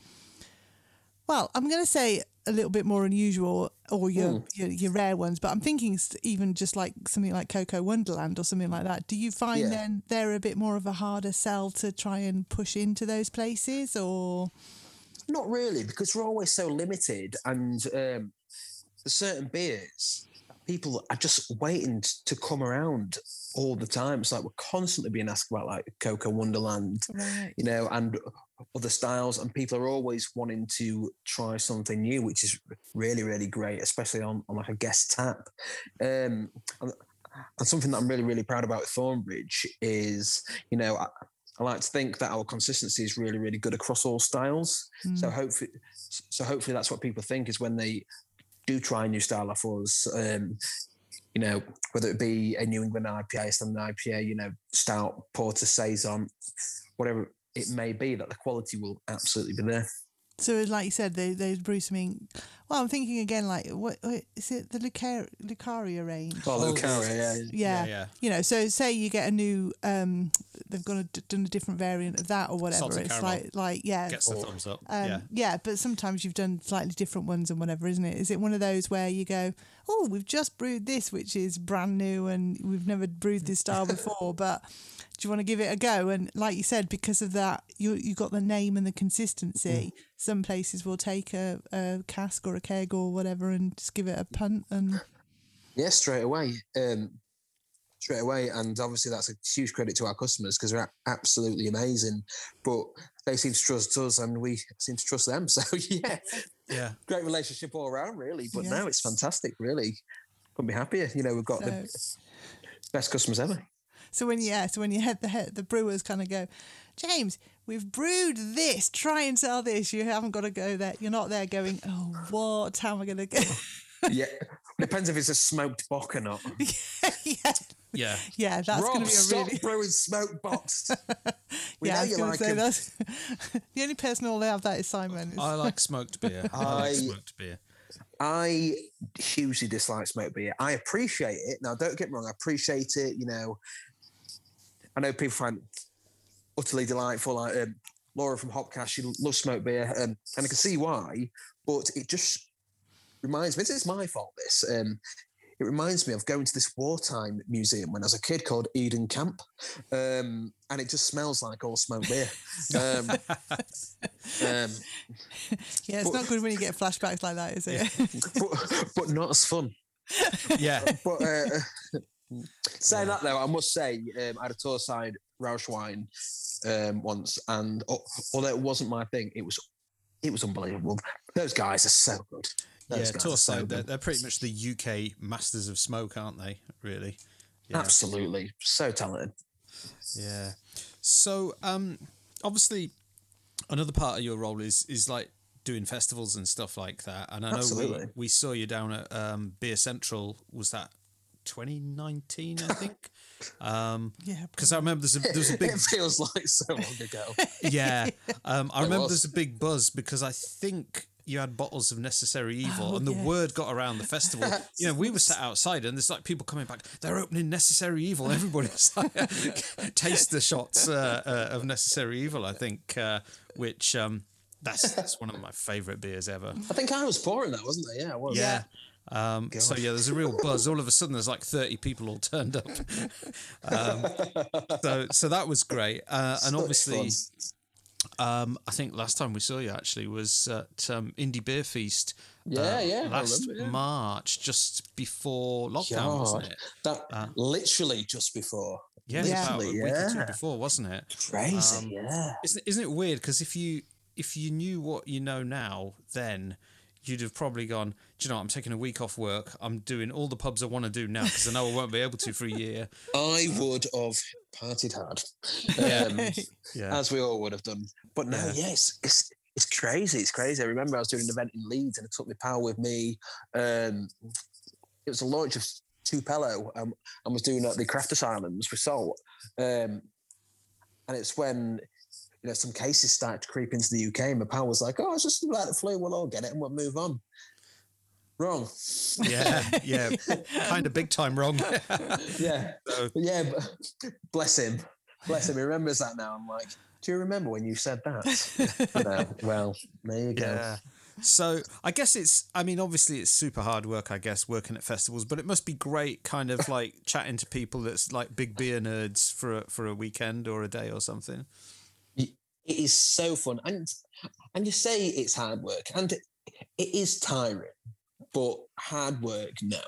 well, I'm going to say a little bit more unusual, or your rare ones, but I'm thinking even just like something like Cocoa Wonderland or something like that. Do you find then they're a bit more of a harder sell to try and push into those places, or? Not really, because we're always so limited, and there's certain beers people are just waiting to come around all the time. It's like we're constantly being asked about like Cocoa Wonderland, you know, and other styles, and people are always wanting to try something new, which is really, really great, especially on like a guest tap. And something that I'm really, really proud about at Thornbridge is, you know, I like to think that our consistency is really, really good across all styles. So hopefully that's what people think is when they do try a new style off us, you know, whether it be a New England IPA, a Standard IPA, you know, stout, porter, saison, whatever it may be, that the quality will absolutely be there. So like you said, they brew something. Well, I'm thinking again, like, what is it, the Lucaria range? Oh, Lucaria, yeah. You know, so say you get a new, they've done a different variant of that or whatever. Salted it's caramel. like Gets the thumbs up, but sometimes you've done slightly different ones and whatever, isn't it? Is it one of those where you go, oh, we've just brewed this, which is brand new and we've never brewed this style before, but do you want to give it a go? And like you said, because of that, you got the name and the consistency. Some places will take a cask or a keg or whatever and just give it a punt and straight away. And obviously that's a huge credit to our customers because they're absolutely amazing, but they seem to trust us and we seem to trust them. So yeah, great relationship all around, really. But now it's fantastic, really. Couldn't be happier. You know, we've got the best customers ever. So when you head the brewers kind of go, James, we've brewed this, try and sell this. You haven't got to go there. You're not there going, oh, what? How am I going to go? Yeah. Depends if it's a smoked bock or not. Yeah. Yeah, that's going to be a stop really... brewing smoked box. We know you like them. The only person who'll have that is Simon. I like smoked beer. I hugely dislike smoked beer. I appreciate it. Now, don't get me wrong. I appreciate it, you know. I know people find it utterly delightful. Like Laura from Hopcast, she loves smoked beer, and I can see why. But it just reminds me, it's my fault, this. It reminds me of going to this wartime museum when I was a kid called Eden Camp, and it just smells like all smoked beer. It's not good when you get flashbacks like that, is it? But not as fun. Yeah. But... saying that though, I must say I had a Torside Rausch wine once, and although it wasn't my thing, it was unbelievable. Those guys are so good. Torside, they're pretty much the UK masters of smoke, aren't they? Really, absolutely, so talented. Yeah. So obviously, another part of your role is like doing festivals and stuff like that. And I know we saw you down at Beer Central. Was that 2019, I think? Because I remember there's a big... It feels like so long ago. I remember there's a big buzz because I think you had bottles of Necessary Evil, and the word got around the festival. You know, we were sat outside, and there's like people coming back. They're opening Necessary Evil. Everybody's like, taste the shots of Necessary Evil. I think, which that's one of my favourite beers ever. I think I was pouring that, wasn't I? Yeah, I was. Yeah. So yeah, there's a real buzz. All of a sudden, there's like 30 people all turned up. So that was great, and obviously. I think last time we saw you actually was at Indie Beer Feast. Last March, just before lockdown, wasn't it? That literally just before. Yeah, about a week or two before, wasn't it? Crazy, yeah. Isn't it weird? Because if you knew what you know now, then you'd have probably gone, do you know what? I'm taking a week off work. I'm doing all the pubs I want to do now because I know I won't be able to for a year. I would have partied hard, as we all would have done. But no, it's crazy. It's crazy. I remember I was doing an event in Leeds and I took my pal with me. It was the launch of Tupelo and was doing the Crafters Islands with Salt. And it's when... You know, some cases started to creep into the UK, and my pal was like, "Oh, it's just like the flu. We'll all get it, and we'll move on." Wrong. Yeah, yeah, kind of big time wrong. Yeah, but bless him. He remembers that now. I'm like, do you remember when you said that? Well, there you go. Yeah. So I guess obviously it's super hard work, I guess, working at festivals, but it must be great kind of like chatting to people that's like big beer nerds for a weekend or a day or something. It is so fun, and you say it's hard work, and it is tiring, but hard work, no.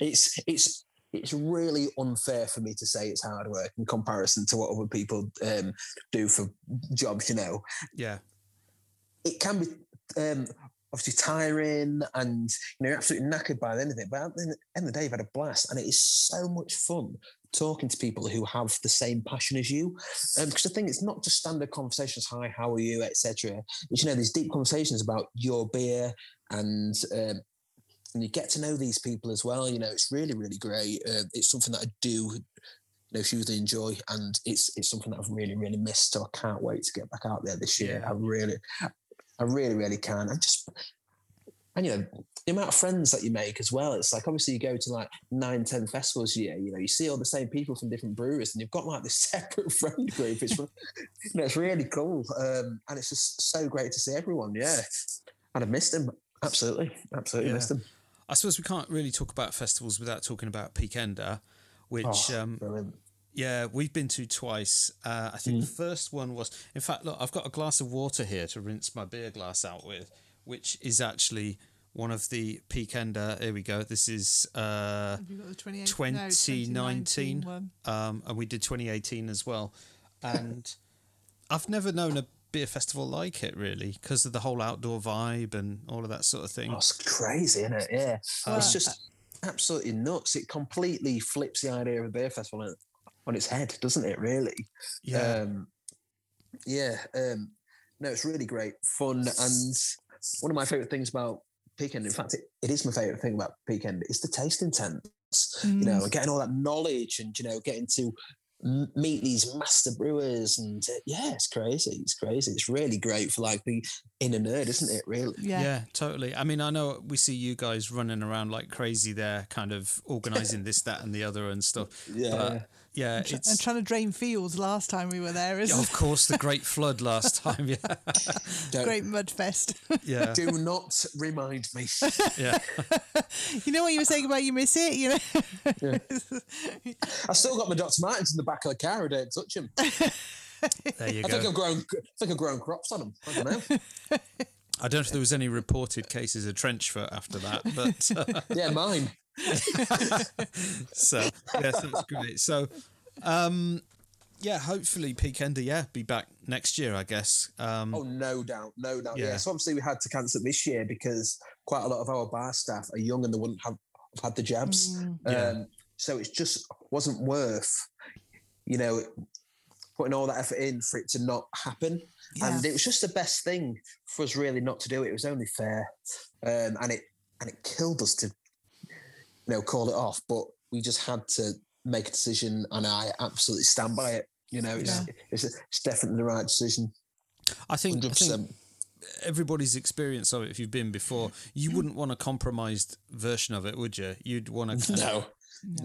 It's really unfair for me to say it's hard work in comparison to what other people do for jobs, you know. Yeah. It can be obviously tiring, and you know, you're absolutely knackered by the end of it, but at the end of the day, you've had a blast, and it is so much fun talking to people who have the same passion as you, because I think it's not just standard conversations. Hi, how are you, etc. It's, you know, these deep conversations about your beer, and you get to know these people as well. You know, it's really, really great. It's something that I do, you know, hugely enjoy, and it's something that I've really, really missed. So I can't wait to get back out there this year. Yeah. I really, really can. And you know, the amount of friends that you make as well, it's like, obviously you go to like 9-10 festivals a year, you know, you see all the same people from different breweries, and you've got like this separate friend group. It's, you know, it's really cool. And it's just so great to see everyone. Yeah. And I've missed them. Absolutely missed them. I suppose we can't really talk about festivals without talking about Peakender, which, brilliant. Yeah, we've been to twice. I think the first one was, in fact, look, I've got a glass of water here to rinse my beer glass out with, which is actually one of the Peakender. Here we go. This is 2019 one. And we did 2018 as well. And I've never known a beer festival like it, really, because of the whole outdoor vibe and all of that sort of thing. Oh, it's crazy, isn't it? Yeah. It's just absolutely nuts. It completely flips the idea of a beer festival on its head, doesn't it, really? Yeah. No, it's really great fun, and one of my favourite things about Peakender, in fact, it is my favourite thing about Peakender, is the tasting tents. You know, getting all that knowledge, and, you know, getting to meet these master brewers, and it's crazy. It's crazy. It's really great for like the inner nerd, isn't it, really? Yeah, totally. I mean, I know we see you guys running around like crazy there, kind of organising this, that and the other and stuff. Yeah. But, yeah, and trying to drain fields last time we were there, isn't it? Of course, the great flood last time, Great mud fest. Yeah. Do not remind me. Yeah. You know what you were saying about you miss it, you know? Yeah. I've still got my Dr. Martens in the back of the car. I don't touch them. There you go. I think I've grown crops on them. I don't know. I don't know if there was any reported cases of trench foot after that, but yeah, mine. So yes, it's great. So hopefully Peakender be back next year, I guess. No doubt. Yeah. So obviously we had to cancel this year because quite a lot of our bar staff are young and they wouldn't have had the jabs. So it just wasn't worth, you know, putting all that effort in for it to not happen. Yeah. And it was just the best thing for us really not to do it. It was only fair, and it killed us to, you know, call it off. But we just had to make a decision, and I absolutely stand by it. You know, it's definitely the right decision. I think everybody's experience of it, if you've been before, you wouldn't want a compromised version of it, would you? You'd want to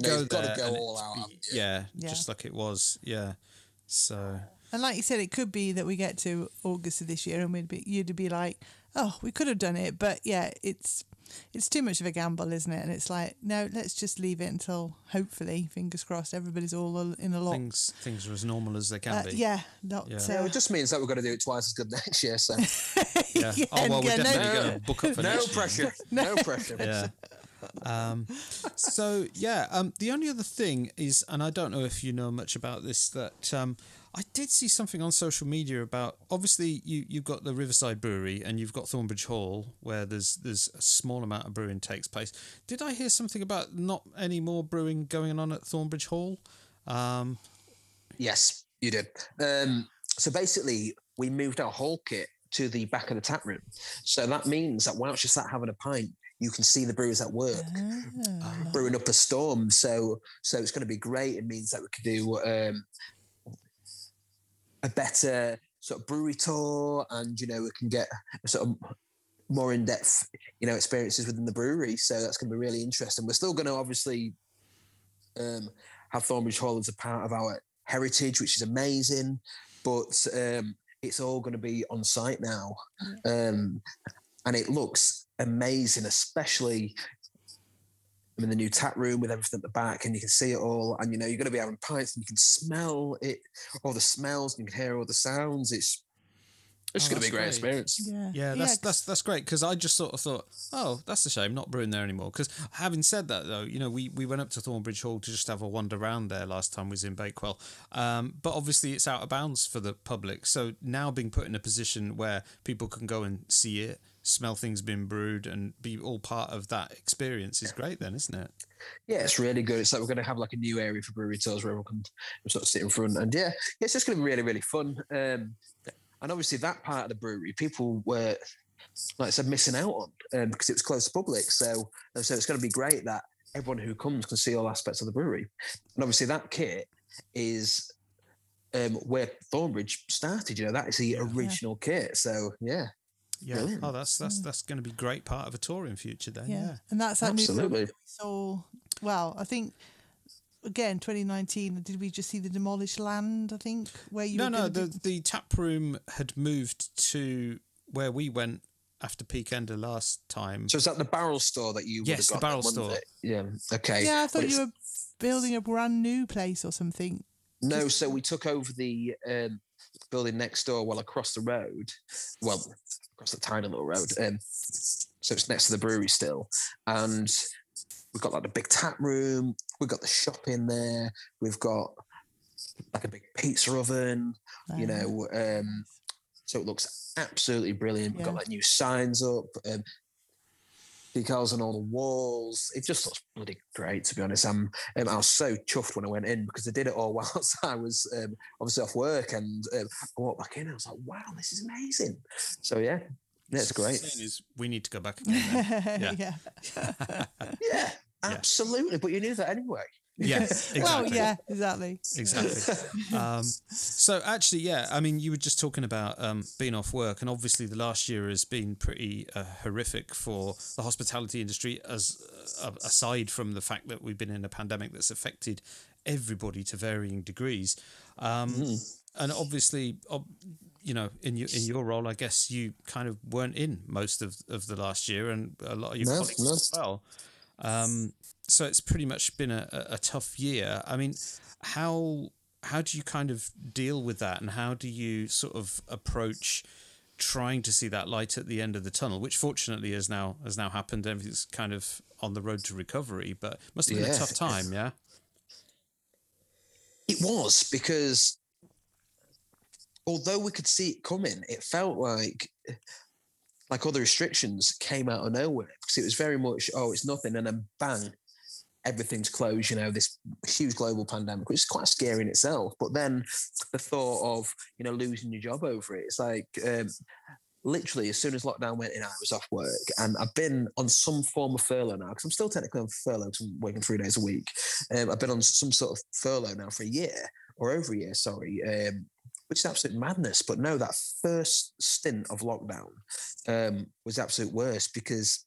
go all out. Yeah, just like it was. Yeah. So. And like you said, it could be that we get to August of this year and you'd be like, oh, we could have done it, but yeah, it's too much of a gamble, isn't it? And it's like, no, let's just leave it until, hopefully, fingers crossed, everybody's all in a lot. Things are as normal as they can be. Yeah. It just means that we're going to do it twice as good next year, so. Yeah. Yeah. Oh, well, we're definitely going to book up for next year. No pressure. Yeah. The only other thing is, and I don't know if you know much about this, that I did see something on social media about, obviously you've got the Riverside Brewery and you've got Thornbridge Hall where there's a small amount of brewing takes place. Did I hear something about not any more brewing going on at Thornbridge Hall? Yes, you did. So basically we moved our whole kit to the back of the tap room. So that means that whilst you're sat having a pint, you can see the brewers at work brewing up a storm. So it's going to be great. It means that we could do a better sort of brewery tour and, you know, we can get sort of more in-depth, you know, experiences within the brewery. So that's going to be really interesting. We're still going to obviously have Thornbridge Hall as a part of our heritage, which is amazing, but it's all going to be on site now. And it looks amazing, especially in the new tap room with everything at the back, and you can see it all, and you know you're going to be having pints, and you can smell it, all the smells, and you can hear all the sounds. It's going to be a great experience. Yeah, that's great, because I just sort of thought, oh, that's a shame, not brewing there anymore. Because having said that, though, you know, we went up to Thornbridge Hall to just have a wander around there last time we was in Bakewell. But obviously it's out of bounds for the public. So now being put in a position where people can go and see it, smell things being brewed and be all part of that experience is great then, isn't it? Yeah, it's really good. It's like we're going to have like a new area for brewery tours where everyone can sort of sit in front. And yeah, it's just going to be really, really fun. And obviously that part of the brewery, people were, like I said, missing out on because it was closed to public. So it's going to be great that everyone who comes can see all aspects of the brewery. And obviously that kit is where Thornbridge started. You know, that is the original kit. So, yeah. Yeah. Brilliant. Oh, that's going to be a great part of a tour in future then. Yeah. And that's that absolutely new film that we saw. Well, I think... Again, 2019, did we just see the demolished land, I think? Where you the tap room had moved to where we went after Peak Ender last time. So is that the barrel store that you would have got? Yes, the barrel store. Yeah, okay. Yeah, I thought you were building a brand new place or something. No, so we took over the building next door, across the tiny little road. So it's next to the brewery still. And... we've got like the big tap room, we've got the shop in there, we've got like a big pizza oven, you know, so it looks absolutely brilliant. We've got like new signs up, decals on all the walls. It just looks bloody great, to be honest. I was so chuffed when I went in because they did it all whilst I was obviously off work, and I walked back in and I was like, wow, this is amazing. So yeah. That's great. We need to go back again. Yeah. Yeah, absolutely. But you knew that anyway. Yes. Yeah, exactly. Well, yeah, exactly. So actually, yeah, I mean, you were just talking about being off work, and obviously the last year has been pretty horrific for the hospitality industry, as aside from the fact that we've been in a pandemic that's affected everybody to varying degrees. And obviously... you know, in your role, I guess you kind of weren't in most of the last year, and a lot of your colleagues as well. So it's pretty much been a tough year. I mean, how do you kind of deal with that, and how do you sort of approach trying to see that light at the end of the tunnel, which fortunately has now happened. Everything's kind of on the road to recovery, but it must have been a tough time, yeah? It was, because... although we could see it coming, it felt like other restrictions came out of nowhere, because it was very much, oh, it's nothing, and then bang, everything's closed, you know, this huge global pandemic, which is quite scary in itself. But then the thought of, you know, losing your job over it, it's like literally as soon as lockdown went in, I was off work, and I've been on some form of furlough now, because I'm still technically on furlough because I'm working 3 days a week. I've been on some sort of furlough now for a year, or over a year, sorry, which is absolute madness. But no, that first stint of lockdown was absolute worst, because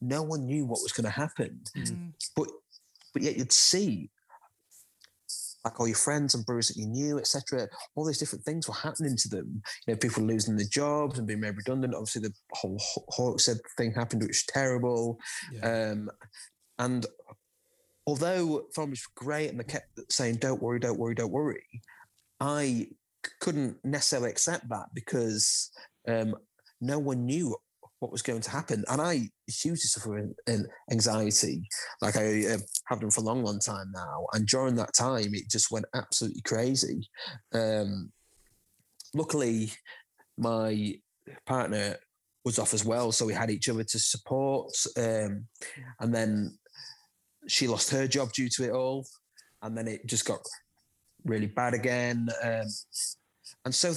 no one knew what was going to happen. Mm. But yet you'd see, like, all your friends and brewers that you knew, etc., all these different things were happening to them. You know, people losing their jobs and being made redundant. Obviously, the whole Hawkshead thing happened, which was terrible. Yeah. And although Farnborough was great and they kept saying, don't worry, don't worry, don't worry, I couldn't necessarily accept that, because no one knew what was going to happen. And I hugely suffer in anxiety. Like, I have done for a long, long time now. And during that time, it just went absolutely crazy. Luckily, my partner was off as well, so we had each other to support. And then she lost her job due to it all. And then it just got really bad again. And so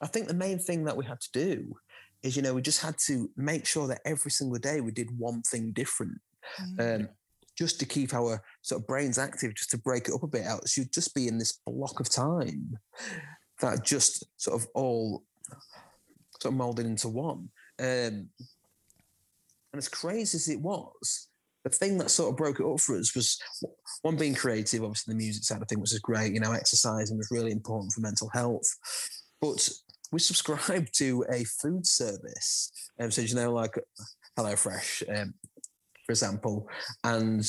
I think the main thing that we had to do is, you know, we just had to make sure that every single day we did one thing different, just to keep our sort of brains active, just to break it up a bit out. So you'd just be in this block of time that just sort of all sort of moulded into one. And as crazy as it was, the thing that sort of broke it up for us was, one, being creative, obviously the music side of things, which is great. You know, exercising was really important for mental health. But we subscribed to a food service, so, you know, like HelloFresh, for example, and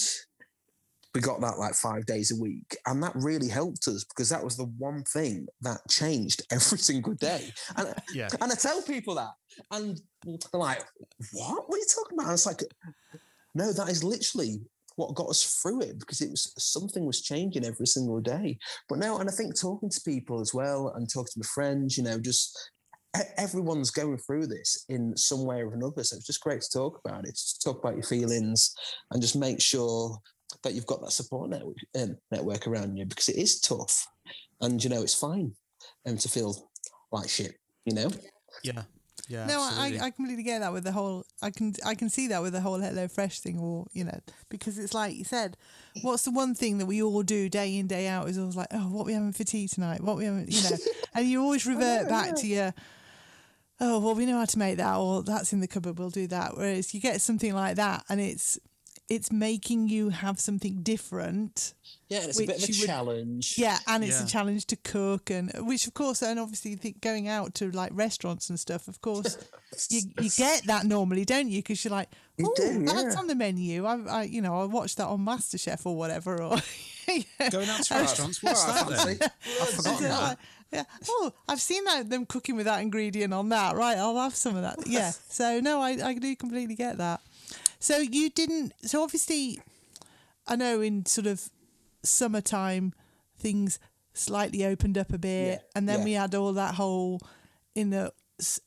we got that like 5 days a week, and that really helped us, because that was the one thing that changed every single day. And, yeah. And I tell people that, and they're like, what are you talking about? And it's like, no, that is literally what got us through it, because it was something was changing every single day. But no, and I think talking to people as well, and talking to my friends, you know, just everyone's going through this in some way or another. So it's just great to talk about it, just talk about your feelings, and just make sure that you've got that support network around you, because it is tough. And, you know, it's fine to feel like shit, you know? Yeah. Yeah, no, I completely get that with the whole, I can see that with the whole HelloFresh thing, or, you know, because it's like you said, what's the one thing that we all do day in, day out is always like, oh, what are we having for tea tonight? What are we having, you know, and you always revert back to your, oh, well, we know how to make that, or that's in the cupboard, we'll do that. Whereas you get something like that, and it's making you have something different. Yeah, and it's a bit of a challenge. Yeah, and it's a challenge to cook, and which, of course, and obviously think going out to like restaurants and stuff, of course, you get that normally, don't you? Because you're like, oh, that's on the menu. I you know, I watched that on MasterChef or whatever. Or going out to restaurants, what's that? I've forgotten that. Yeah. Oh, I've seen them cooking with that ingredient on that. Right, I'll have some of that. Yeah. So no, I do completely get that. So you didn't. So obviously, I know in sort of summertime things slightly opened up a bit, and then we had all that whole in the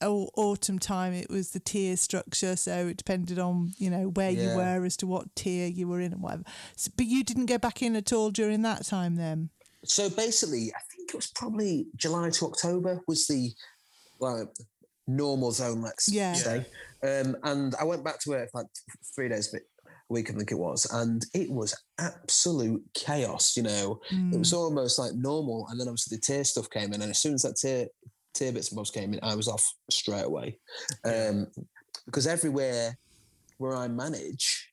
autumn time, it was the tier structure, so it depended on, you know, where you were as to what tier you were in and whatever. So, but you didn't go back in at all during that time then? So basically, I think it was probably July to October was the normal zone, let's say. And I went back to work like 3 days a week, I think it was, and it was absolute chaos, you know. It was almost like normal, and then obviously the tier stuff came in, and as soon as that tier bits and bobs came in, I was off straight away, because everywhere where I manage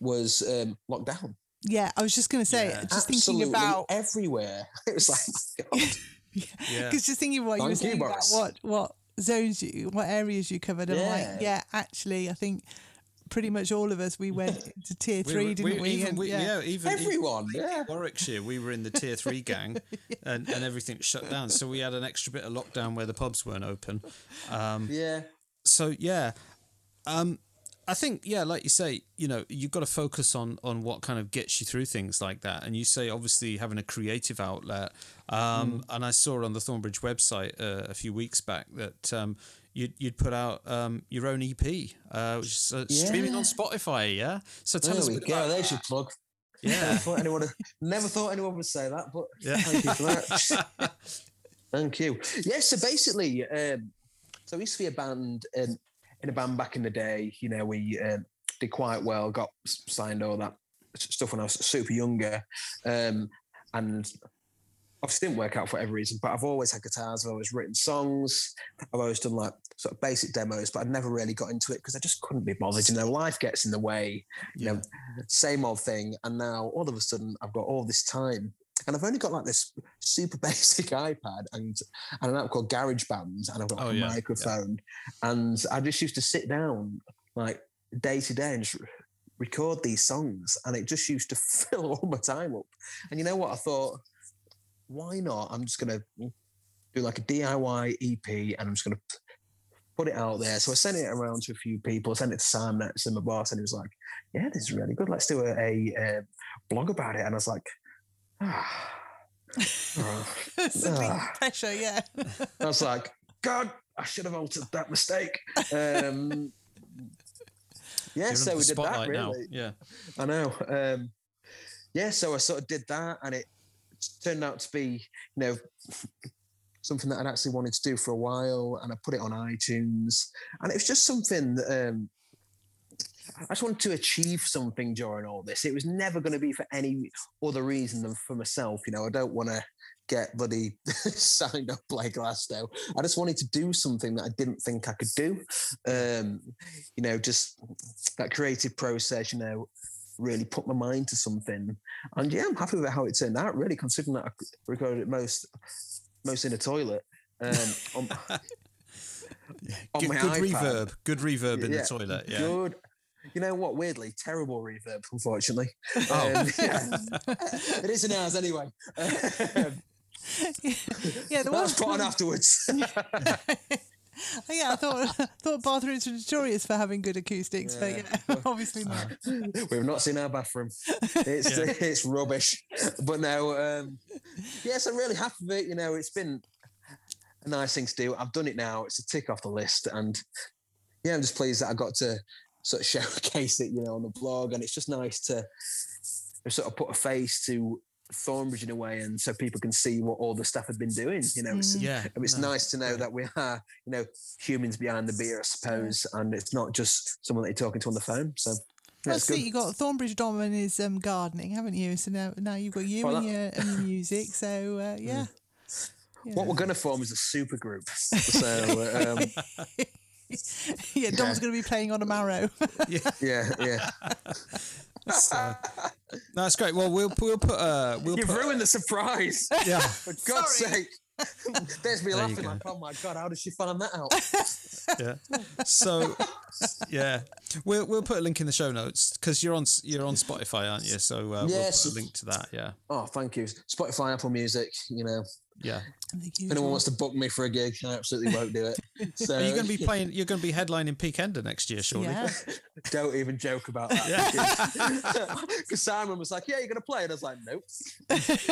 was locked down. I was just going to say, just thinking about everywhere, it was like, oh my God. Just thinking what you were saying about what zones what areas you covered, and I'm like, actually, I think pretty much all of us, we went to tier three, didn't we? Even everyone. Even Warwickshire, we were in the tier three gang, and everything shut down. So we had an extra bit of lockdown where the pubs weren't open. So I think like you say, you know, you've got to focus on what kind of gets you through things like that. And you say obviously having a creative outlet. And I saw on the Thornbridge website a few weeks back that you'd put out your own EP, which is streaming on Spotify, So tell us a bit about that. There's your plug. Yeah. Never thought anyone would say that, but thank you for that. Thank you. Yeah, so basically, so I used to be in a band back in the day. You know, we did quite well, got signed, all that stuff when I was super younger. And obviously didn't work out for whatever reason, but I've always had guitars, I've always written songs, I've always done like sort of basic demos, but I never really got into it because I just couldn't be bothered. You know, life gets in the way, you know, same old thing. And now all of a sudden I've got all this time and I've only got like this super basic iPad and an app called GarageBand, and I've got like a microphone. Yeah. And I just used to sit down like day to day and just record these songs, and it just used to fill all my time up. And you know what? I thought, why not? I'm just going to do like a DIY EP and I'm just going to put it out there. So I sent it around to a few people, I sent it to Sam Nets and my boss, and he was like, yeah, this is really good. Let's do a blog about it. And I was like, pressure, yeah. I was like, God, I should have altered that mistake. Yeah, so we did that, really. Now. Yeah, I know. Yeah, so I sort of did that, and it turned out to be, you know, something that I'd actually wanted to do for a while, and I put it on iTunes, and it was just something that I just wanted to achieve something during all this. It was never going to be for any other reason than for myself. You know, I don't want to get bloody signed up like Glasgow. I just wanted to do something that I didn't think I could do. You know, just that creative process, you know, really put my mind to something. And yeah, I'm happy with how it turned out, really, considering that I recorded it most in a toilet. On my iPad. Good reverb in the toilet. Yeah. Good. You know what? Weirdly, terrible reverb, unfortunately. It is in ours anyway. That was put on afterwards. I thought bathrooms were notorious for having good acoustics, but obviously not. We've not seen our bathroom. It's rubbish. But no, I'm really happy with it. You know, it's been a nice thing to do. I've done it now. It's a tick off the list, and yeah, I'm just pleased that I got to sort of showcase it, you know, on the blog. And it's just nice to sort of put a face to Thornbridge in a way, and so people can see what all the staff have been doing, you know. Nice to know that we are, you know, humans behind the beer, I suppose, and it's not just someone that you're talking to on the phone. So that's good. You got Thornbridge Dom and his gardening, haven't you? So now you've got you and your music, so yeah. What we're going to form is a super group, so Dom's going to be playing on a marrow. No, that's great. Well, we'll put. You've ruined the surprise. Yeah. For God's sake. There's me laughing like, oh my God, how did she find that out? Yeah. So, yeah, we'll put a link in the show notes, because you're on Spotify, aren't you? So we'll put a link to that. Yeah. Oh, thank you. Spotify, Apple Music. You know. Yeah. If anyone wants to book me for a gig, I absolutely won't do it. So are you going to be playing? You're going to be headlining Peakender next year, surely. Yeah. Don't even joke about that. Because Simon was like, "Yeah, you're going to play," and I was like, "Nope." He's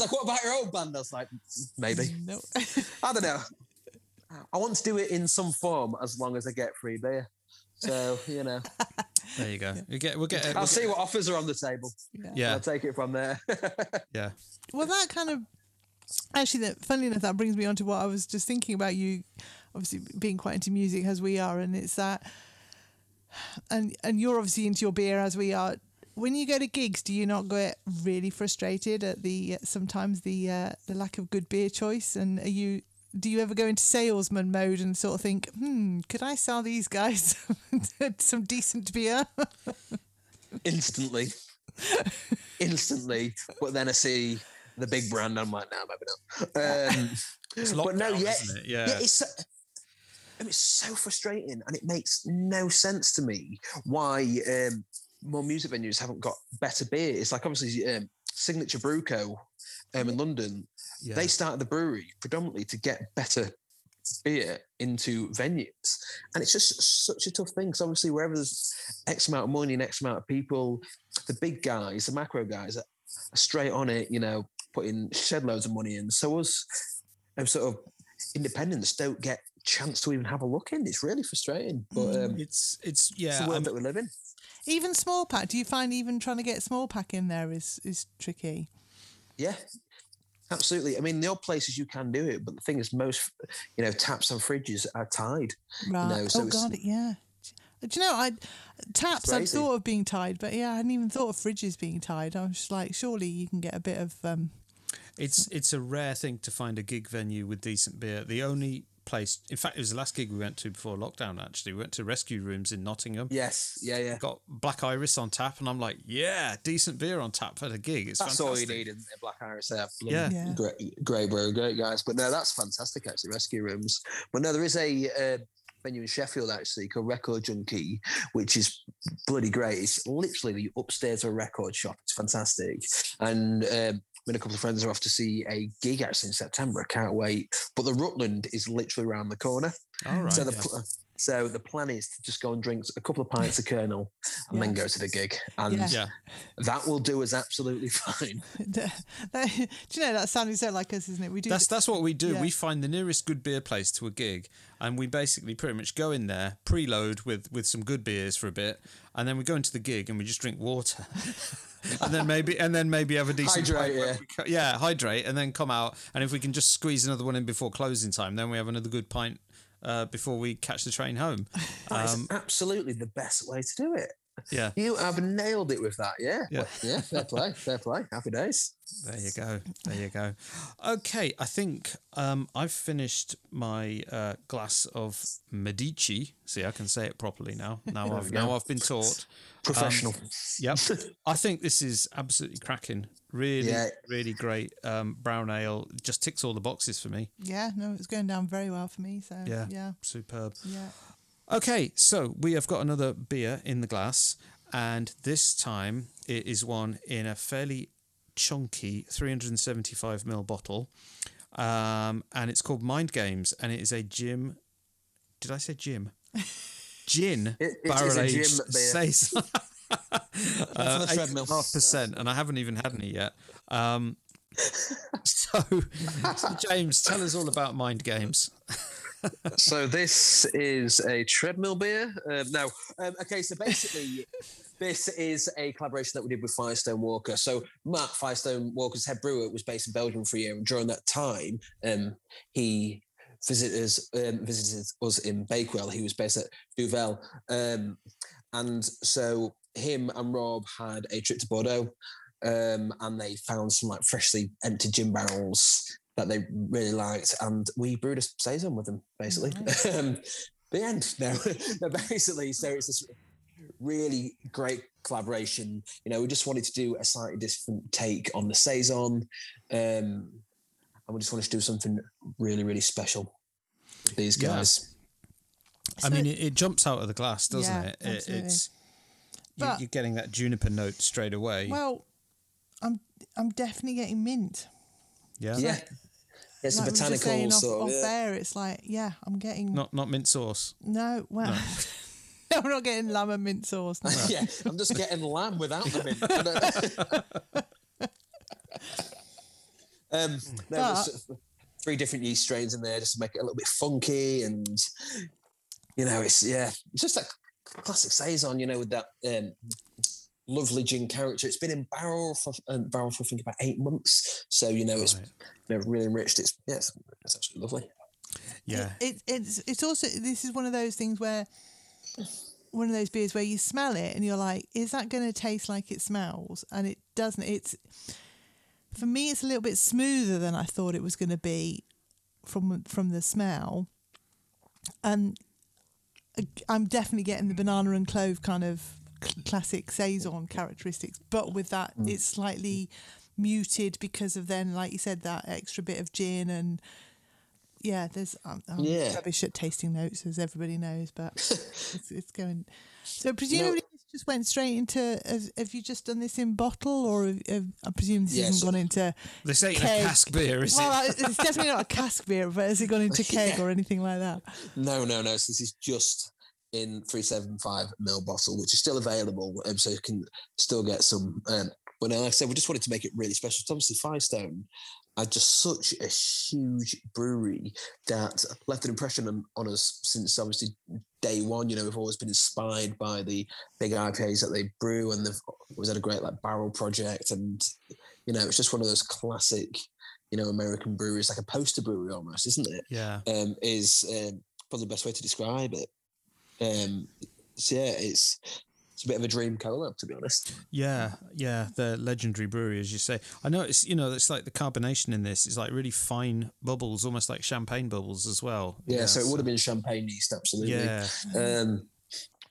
like, "What about your old band?" I was like, "Maybe." No. I don't know. I want to do it in some form, as long as I get free beer. So, you know. There you go. We'll see what offers are on the table. Yeah. I'll take it from there. Yeah. Well, that kind of. Actually, funnily enough, that brings me on to what I was just thinking about you, obviously being quite into music as we are, and it's that, and you're obviously into your beer as we are. When you go to gigs, do you not get really frustrated at sometimes the lack of good beer choice? And do you ever go into salesman mode and sort of think, could I sell these guys some decent beer? Instantly, but then I see the big brand, I'm like, no, maybe not. It's lockdown, but no, isn't it? Yeah. It's so frustrating, and it makes no sense to me why more music venues haven't got better beer. It's like, obviously, Signature Brewco in London, they started the brewery predominantly to get better beer into venues, and it's just such a tough thing, because obviously wherever there's X amount of money and X amount of people, the big guys, the macro guys, are straight on it, you know, putting shed loads of money in, so us sort of independents don't get chance to even have a look in. It's really frustrating, but it's the world that we live in. Even small pack, do you find even trying to get small pack in there is tricky? Yeah, absolutely. I mean, the odd places you can do it, but the thing is, most, you know, taps and fridges are tied. Right. You know, so do you know, taps I'd thought of being tied, but yeah, I hadn't even thought of fridges being tied. I was just like, surely you can get a bit of It's a rare thing to find a gig venue with decent beer. The only place, in fact, it was the last gig we went to before lockdown, actually. We went to Rescue Rooms in Nottingham. Yes, yeah, yeah. Got Black Iris on tap, and I'm like, yeah, decent beer on tap for the gig. It's that's fantastic. All you need in Black Iris. They have great brew, great guys. But no, that's fantastic, actually, Rescue Rooms. But no, there is a... venue in Sheffield actually called Record Junkie, which is bloody great. It's literally upstairs of a record shop. It's fantastic. And me and a couple of friends are off to see a gig actually in September. I can't wait. But the Rutland is literally around the corner. All right. So the plan is to just go and drink a couple of pints of Colonel and then go to the gig. And that will do us absolutely fine. Do you know, that sounding so like us, isn't it? We do. That's what we do. Yeah. We find the nearest good beer place to a gig and we basically pretty much go in there, preload with some good beers for a bit, and then we go into the gig and we just drink water. and then maybe have a decent hydrate and then come out, and if we can just squeeze another one in before closing time, then we have another good pint before we catch the train home. That is absolutely the best way to do it. Yeah, you have nailed it with that. Yeah. Fair play. Happy days. There you go. Okay, I think I've finished my glass of Medici. See, I can say it properly now. Now I've been taught. Professional. Yep. I think this is absolutely cracking. Really great brown ale. Just ticks all the boxes for me. Yeah, no, it's going down very well for me. So yeah. Superb. Yeah. Okay, so we have got another beer in the glass, and this time it is one in a fairly chunky 375ml bottle, and it's called Mind Games, and it is a Jim... Did I say Jim? Gin. It barrel-aged saison. That's on the 8.5%, and I haven't even had any yet. So, James, tell us all about Mind Games. So this is a treadmill beer. So basically this is a collaboration that we did with Firestone Walker. So Mark Firestone Walker's head brewer was based in Belgium for a year, and during that time he visited us in Bakewell. He was based at Duvel. And so him and Rob had a trip to Bordeaux, and they found some like freshly empty gin barrels that they really liked, and we brewed a saison with them, basically. Nice. The end. No, basically, so it's this really great collaboration. You know, we just wanted to do a slightly different take on the saison, and we just wanted to do something really, really special with these guys. Yeah. I mean, it jumps out of the glass, doesn't it? You're getting that juniper note straight away. Well, I'm definitely getting mint. Yeah. It's like a botanical sort of there. It's like, I'm getting not mint sauce. No, well, no. I'm not getting lamb and mint sauce. No. Yeah, I'm just getting lamb without the mint. There's 3 different yeast strains in there just to make it a little bit funky, and you know, it's just that classic saison, you know, with that. Lovely gin character. It's been in barrel for I think about 8 months. So you know, it's really enriched. It's absolutely lovely. Yeah. It's also, this is one of those beers where you smell it and you're like, is that going to taste like it smells? And it doesn't. For me, it's a little bit smoother than I thought it was going to be from the smell. And I'm definitely getting the banana and clove kind of classic saison characteristics, but with that it's slightly muted because of then, like you said, that extra bit of gin, and there's rubbish at tasting notes, as everybody knows, but it's going. So presumably this just went straight into. Have you just done this in bottle, or I presume this hasn't gone into? This ain't keg. A cask beer, is it? Well, it's definitely not a cask beer, but has it gone into keg or anything like that? No. So this is just in 375ml bottle, which is still available, so you can still get some. But like I said, we just wanted to make it really special. It's obviously Firestone are just such a huge brewery that left an impression on us since obviously day one. You know, we've always been inspired by the big IPAs that they brew, and they've always had a great like barrel project, and you know, it's just one of those classic, you know, American breweries, like a poster brewery almost, isn't it? Yeah, is probably the best way to describe it. So yeah, it's it's a bit of a dream coming up, to be honest. Yeah, the legendary brewery, as you say. I know it's, it's like the carbonation in this is like really fine bubbles, almost like champagne bubbles as well. Yeah, so it would have been champagne yeast, absolutely. Yeah.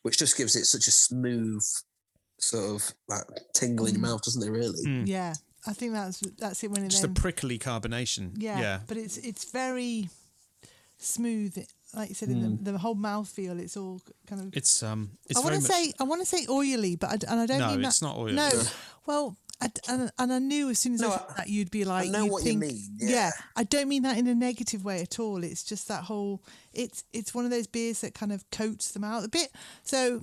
Which just gives it such a smooth sort of like tingle in your mouth, doesn't it? Really? Mm. Yeah, I think that's it. When it's just a prickly carbonation. Yeah, but it's very smooth. Like you said, in the whole mouthfeel, it's all kind of. It's I want to say oily, but I don't mean that. No, it's not oily. No, well, I knew as soon as I heard that you'd be like, I know what you mean. Yeah, I don't mean that in a negative way at all. It's just that whole. It's one of those beers that kind of coats them out a bit. So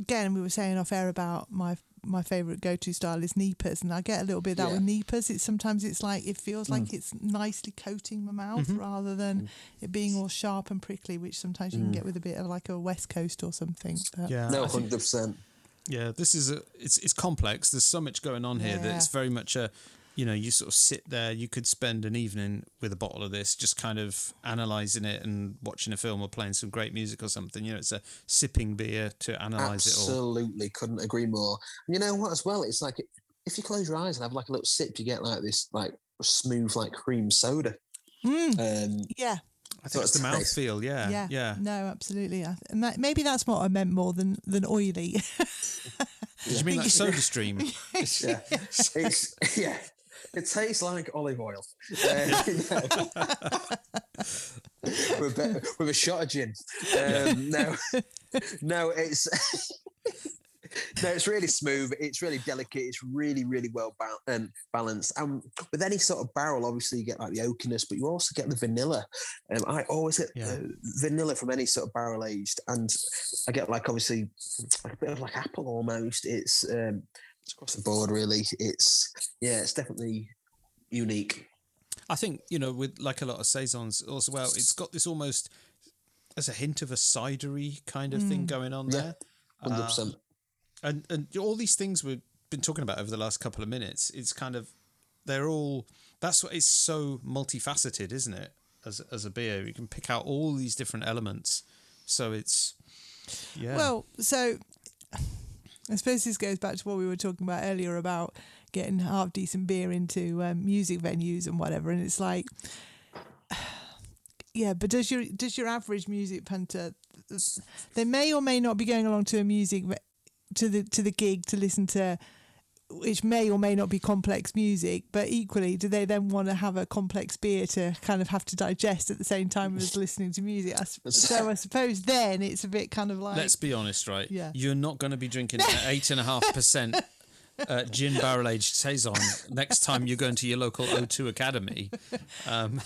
again, we were saying off air about my favourite go-to style is Neepers, and I get a little bit of that with Neepers. It's sometimes it's like it feels like it's nicely coating my mouth rather than it being all sharp and prickly, which sometimes you can get with a bit of like a West Coast or something. But. Yeah, no, 100%. Yeah, this is it's complex. There's so much going on here that it's very much a. You sort of sit there, you could spend an evening with a bottle of this, just kind of analysing it and watching a film or playing some great music or something. It's a sipping beer to analyse it all. Absolutely, couldn't agree more. And you know what, as well, it's like if you close your eyes and have like a little sip, you get like this like smooth like cream soda. Mm. I think it's the mouthfeel, yeah. No, absolutely. And maybe that's what I meant more than oily. Did you mean like SodaStream? Yeah. It tastes like olive oil. With a shot of gin. It's it's really smooth. It's really delicate. It's really, really well balanced. And with any sort of barrel, obviously you get like the oakiness, but you also get the vanilla. I always get vanilla from any sort of barrel aged, and I get like obviously like a bit of like apple almost. It's across the board really. It's definitely unique. I think with like a lot of saisons also, well, it's got this almost as a hint of a cidery kind of thing going on there. 100%. And all these things we've been talking about over the last couple of minutes, it's kind of, they're all, that's what, it's so multifaceted, isn't it? As a beer, you can pick out all these different elements. So it's, Well, so I suppose this goes back to what we were talking about earlier about getting half decent beer into music venues and whatever. And it's like, but does your average music punter, they may or may not be going along to a music to the gig to listen to, which may or may not be complex music, but equally, do they then want to have a complex beer to kind of have to digest at the same time as listening to music? So I suppose then it's a bit kind of like... Let's be honest, right? Yeah. You're not going to be drinking 8.5% gin barrel-aged saison next time you're going to your local O2 Academy.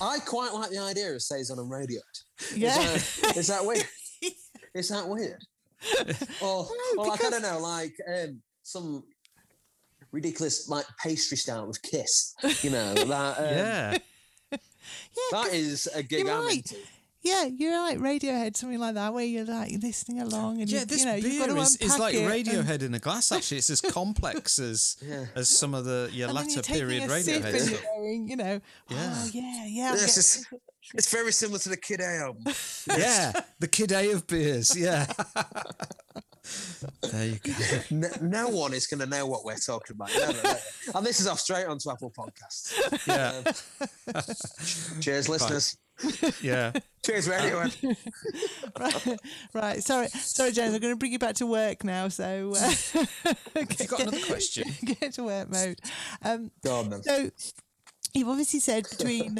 I quite like the idea of saison and radio. Yeah. Is that weird? Is that weird? I don't know, like some ridiculous like pastry style with Kiss, that that is a gig I'm into. Yeah, you're like Radiohead, something like that, where you're like listening along, and this beer is like Radiohead in a glass. Actually, it's as complex as some of the latter period Radiohead stuff. It's very similar to the Kid A album. Yeah, the Kid A of beers. Yeah. There you go. No one is going to know what we're talking about. Never. And this is off straight onto Apple Podcasts. Yeah. Cheers, listeners. Yeah. Cheers, everyone. Right. Sorry, James. I'm going to bring you back to work now. So, you got another question? Get to work mode. Go on, then. So, you've obviously said between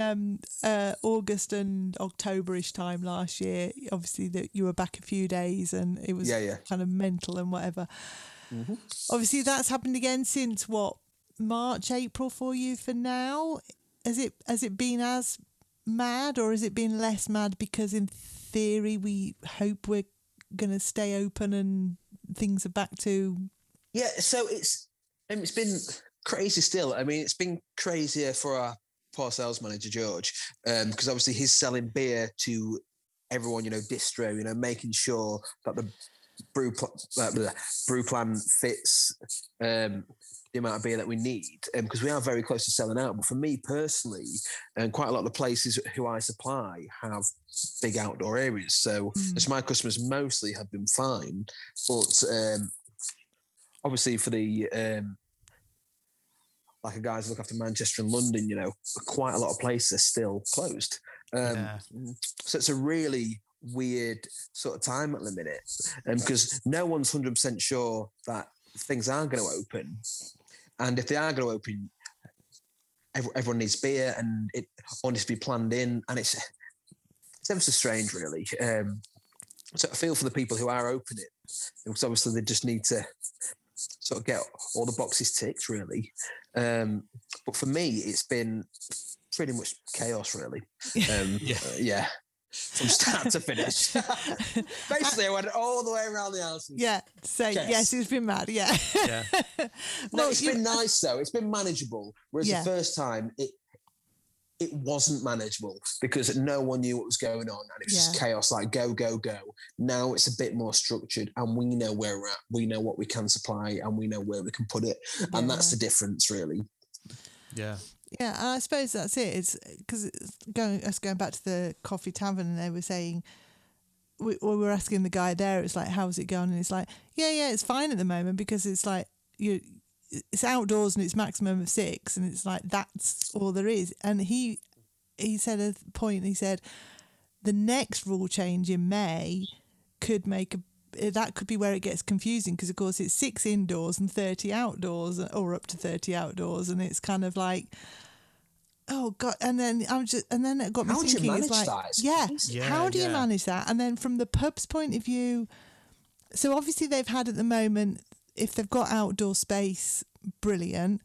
August and October-ish time last year, obviously, that you were back a few days and it was kind of mental and whatever. Mm-hmm. Obviously, that's happened again since, what, March, April for you for now? Has it been as mad, or has it been less mad? Because in theory, we hope we're going to stay open and things are back to... Yeah, so it's been... crazy still. I mean, it's been crazier for our poor sales manager, George, because obviously he's selling beer to everyone, distro, making sure that the brew plan fits the amount of beer that we need, because we are very close to selling out. But for me personally, and quite a lot of the places who I supply have big outdoor areas, so my customers mostly have been fine. But obviously for the like a guys look after Manchester and London, you know, quite a lot of places are still closed. So it's a really weird sort of time at the minute, because no one's 100% sure that things are going to open, and if they are going to open, everyone needs beer, and it all needs to be planned in, and it's ever so strange, really. So I feel for the people who are opening, because obviously they just need to sort of get all the boxes ticked, really. But for me, it's been pretty much chaos, really. Yeah. From start to finish. Basically, I went all the way around the house. Yeah. So, yes, it's been mad. Yeah. No, it's been nice, though. It's been manageable. Whereas the first time, it wasn't manageable because no one knew what was going on, and it was just chaos, like go. Now it's a bit more structured, and we know where we're at. We know what we can supply, and we know where we can put it. And that's the difference, really. Yeah. Yeah, and I suppose that's it. It's because going back to the coffee tavern, and they were saying, we were asking the guy there, it's like, how's it going? And it's like, yeah, it's fine at the moment, because it's like, it's outdoors and it's maximum of 6, and it's like, that's all there is. And he said a point, he said, the next rule change in May that could be where it gets confusing, because of course it's 6 indoors and 30 outdoors, or up to 30 outdoors, and it's kind of like, oh God. And then it got me thinking, do you manage that? How do you manage that? And then from the pub's point of view, so obviously they've had at the moment, if they've got outdoor space, brilliant.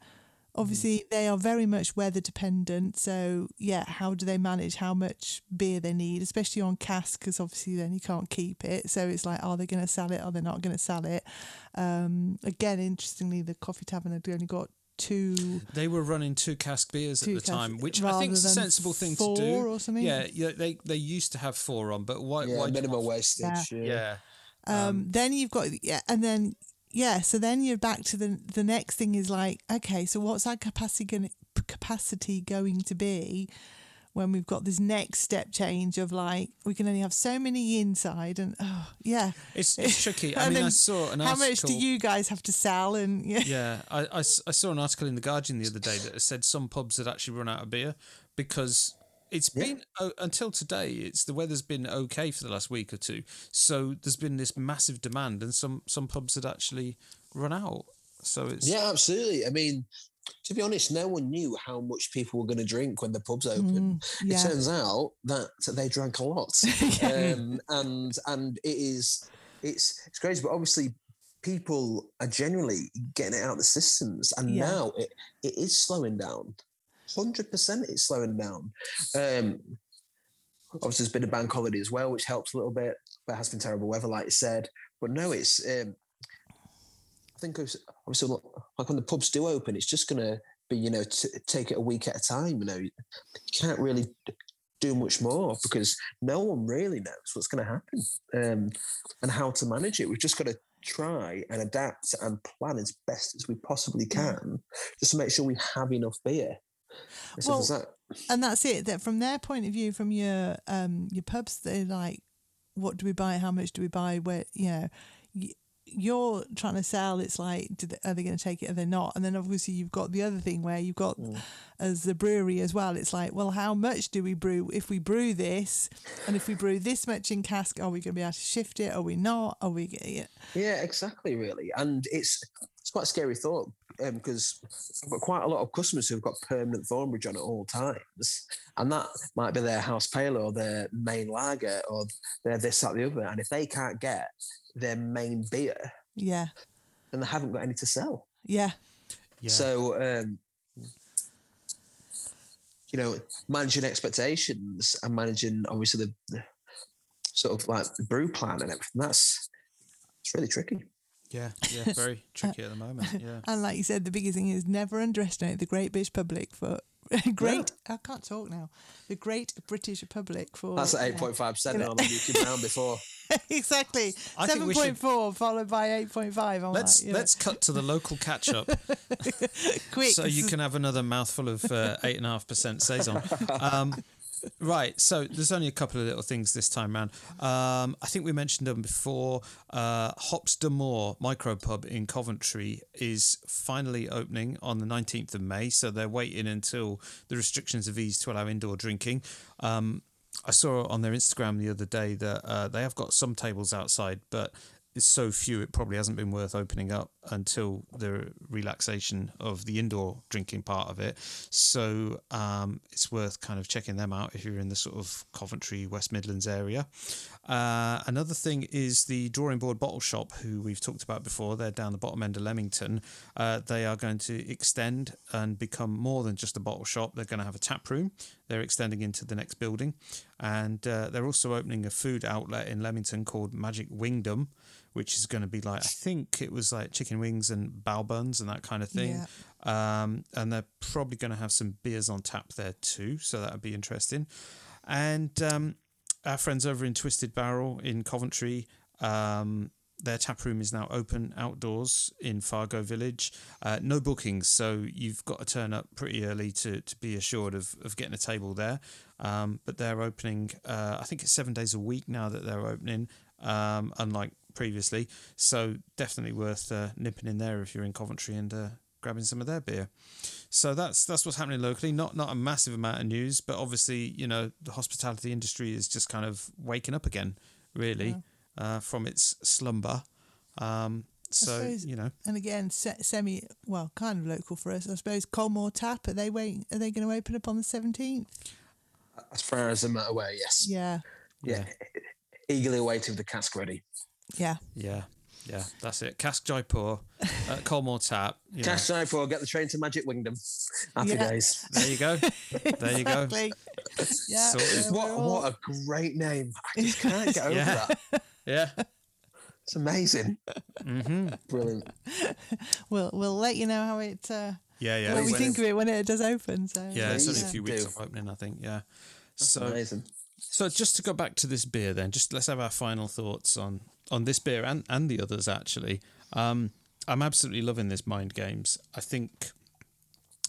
Obviously they are very much weather dependent, so how do they manage how much beer they need, especially on cask, because obviously then you can't keep it, so it's like, are they going to sell it, are they not going to sell it? Again, interestingly, the coffee tavern had only got 2. They were running 2 cask beers at the time, which I think is a sensible thing to do. 4 or something. Yeah, they used to have 4 on, but why minimal wastage? Yeah. Then you've got so then you're back to the next thing is like, okay, so what's our capacity going to be when we've got this next step change of like, we can only have so many inside, and it's tricky. I mean, I saw an article. How much do you guys have to sell? And I saw an article in The Guardian the other day that said some pubs had actually run out of beer because it's been, until today, the weather's been okay for the last week or two. So there's been this massive demand, and some pubs had actually run out. So it's... Yeah, absolutely. I mean, to be honest, no one knew how much people were going to drink when the pubs opened. It turns out that they drank a lot. And it's crazy, but obviously people are generally getting it out of the systems. And now it is slowing down. 100% it's slowing down. Obviously, there's been a bank holiday as well, which helps a little bit, but it has been terrible weather, like you said. But no, it's... I think, obviously, like when the pubs do open, it's just going to be, take it a week at a time, You can't really do much more because no one really knows what's going to happen and how to manage it. We've just got to try and adapt and plan as best as we possibly can just to make sure we have enough beer. Well, and that's it. That from their point of view, from your pubs, they're like, what do we buy? How much do we buy? Where you're trying to sell, it's like, are they going to take it? Are they not? And then obviously you've got the other thing where you've got as the brewery as well. It's like, well, how much do we brew? If we brew this, and if we brew this much in cask, are we going to be able to shift it? Are we not? Are we? Yeah, exactly. Really, and it's quite a scary thought. Because I've got quite a lot of customers who've got permanent Thornbridge on at all times, and that might be their house pale or their main lager or their this, that, the other. And if they can't get their main beer, then they haven't got any to sell. Yeah. So, managing expectations and managing obviously the sort of like the brew plan and everything—that's it's really tricky. Yeah, very tricky at the moment. Yeah, and like you said, the biggest thing is never underestimate the great British public for I can't talk now. The great British public for that's at 8.5% on the YouTube round before. Exactly, 7.4 followed by 8.5. Let's cut to the local catch up. Quick, so you can have another mouthful of 8.5% saison. Right, so there's only a couple of little things this time round. I think we mentioned them before. Hops de Moor micropub in Coventry is finally opening on the 19th of May, so they're waiting until the restrictions have eased to allow indoor drinking. I saw on their Instagram the other day that they have got some tables outside, but it's so few it probably hasn't been worth opening up until the relaxation of the indoor drinking part of it. So it's worth kind of checking them out if you're in the sort of Coventry, West Midlands area. Another thing is the Drawing Board Bottle Shop, who we've talked about before. They're down the bottom end of Leamington. They are going to extend and become more than just a bottle shop. They're going to have a tap room. They're extending into the next building. And they're also opening a food outlet in Leamington called Magic Wingdom, which is going to be like, I think it was like chicken wings and bao buns and that kind of thing. Yeah. And they're probably going to have some beers on tap there too, so that would be interesting. And our friends over in Twisted Barrel in Coventry, their tap room is now open outdoors in Fargo Village. No bookings, so you've got to turn up pretty early to be assured of getting a table there. But they're opening, I think it's 7 days a week now that they're opening, unlike previously. So definitely worth nipping in there if you're in Coventry and grabbing some of their beer. So that's what's happening locally. Not a massive amount of news, but obviously, you know, the hospitality industry is just kind of waking up again, really. Yeah. From its slumber. So, you know. And again, kind of local for us, I suppose. Colmore Tap, are they going to open up on the 17th? As far as I'm aware, yes. Yeah. Eagerly awaiting the cask ready. Yeah, that's it. Cask Jaipur, Colmore Tap. Cask Jaipur, get the train to Magic Wingdom. Happy days. There you go. Exactly. Yeah. Sorted. What a great name. I just can't get over that. Yeah. It's amazing. Mm-hmm. Brilliant. We'll let you know how it... What we think of it when it does open. So. Yeah, it's only a few weeks of opening, I think. Yeah. That's amazing. So just to go back to this beer then, just let's have our final thoughts on this beer and the others, actually. I'm absolutely loving this Mind Games. I think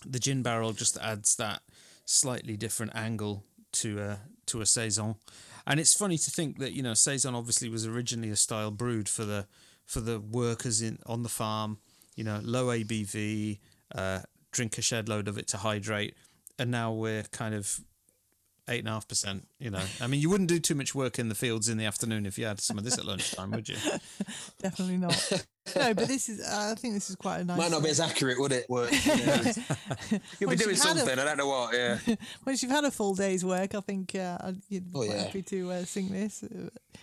the gin barrel just adds that slightly different angle to a saison. And it's funny to think that, you know, saison obviously was originally a style brewed for the workers on the farm, you know, low ABV, drink a shed load of it to hydrate. And now we're kind of 8.5%, you know. I mean, you wouldn't do too much work in the fields in the afternoon if you had some of this at lunchtime, would you? Definitely not. No, but this is, I think this is quite a nice... Might not be as accurate, would it? Work, you know? You'll be doing something, I don't know what, yeah. Once you've had a full day's work, I think you'd be happy to sing this.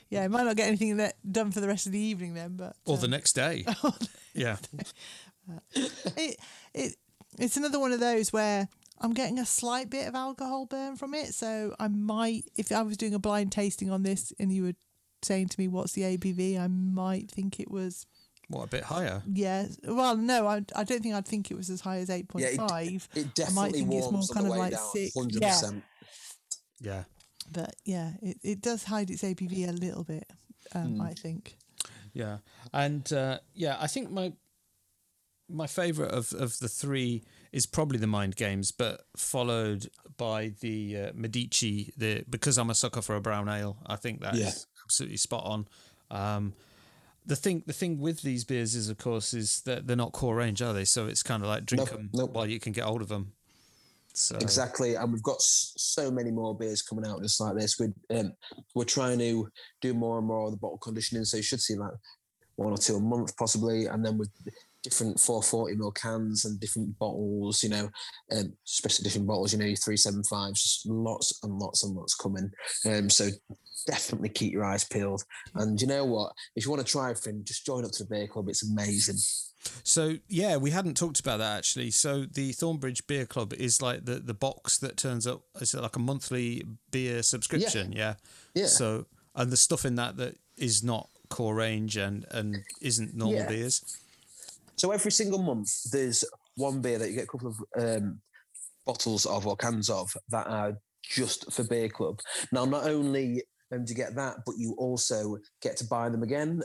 Yeah, you might not get anything done for the rest of the evening then, but... Or the next day. Yeah. It's another one of those where... I'm getting a slight bit of alcohol burn from it, so I might, if I was doing a blind tasting on this and you were saying to me, what's the ABV, I might think it was... What, a bit higher? Yeah. Well, no, I don't think I'd think it was as high as 8.5. It definitely, I might think, warms, it's more kind of like down, 6. 100%. Yeah. But, yeah, it does hide its ABV a little bit, I think. Yeah. And, I think my favourite of the three is probably the Mind Games, but followed by the Medici, because I'm a sucker for a brown ale. I think that is absolutely spot on. The thing with these beers is, of course, is that they're not core range, are they? So it's kind of like drink them while you can get hold of them. So. Exactly, and we've got so many more beers coming out just like this. We're trying to do more and more of the bottle conditioning, so you should see like one or two a month possibly, and then with different 440ml cans and different bottles, you know, special edition bottles, you know, your 375s, just lots and lots and lots coming. So definitely keep your eyes peeled. And you know what? If you want to try everything, just join up to the beer club. It's amazing. So, yeah, we hadn't talked about that, actually. So the Thornbridge Beer Club is like the box that turns up. It's like a monthly beer subscription, yeah? So, and the stuff in that is not core range and isn't normal beers. So every single month, there's one beer that you get a couple of bottles of or cans of that are just for Beer Club. Now, not only do you get that, but you also get to buy them again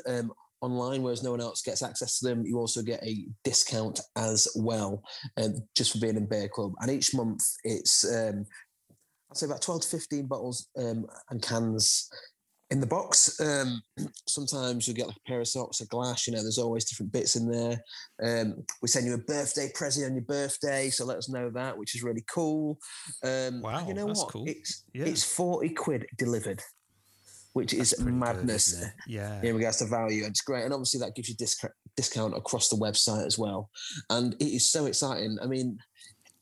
online, whereas no one else gets access to them. You also get a discount as well, just for being in Beer Club. And each month, it's... I'd say about 12 to 15 bottles and cans in the box. Sometimes you'll get like a pair of socks, a glass, there's always different bits in there. We send you a birthday present on your birthday, so let us know that, which is really cool. Wow, you know that's what? Cool. It's £40 delivered, which is madness good, in regards to value. It's great. And obviously that gives you discount across the website as well. And it is so exciting. I mean,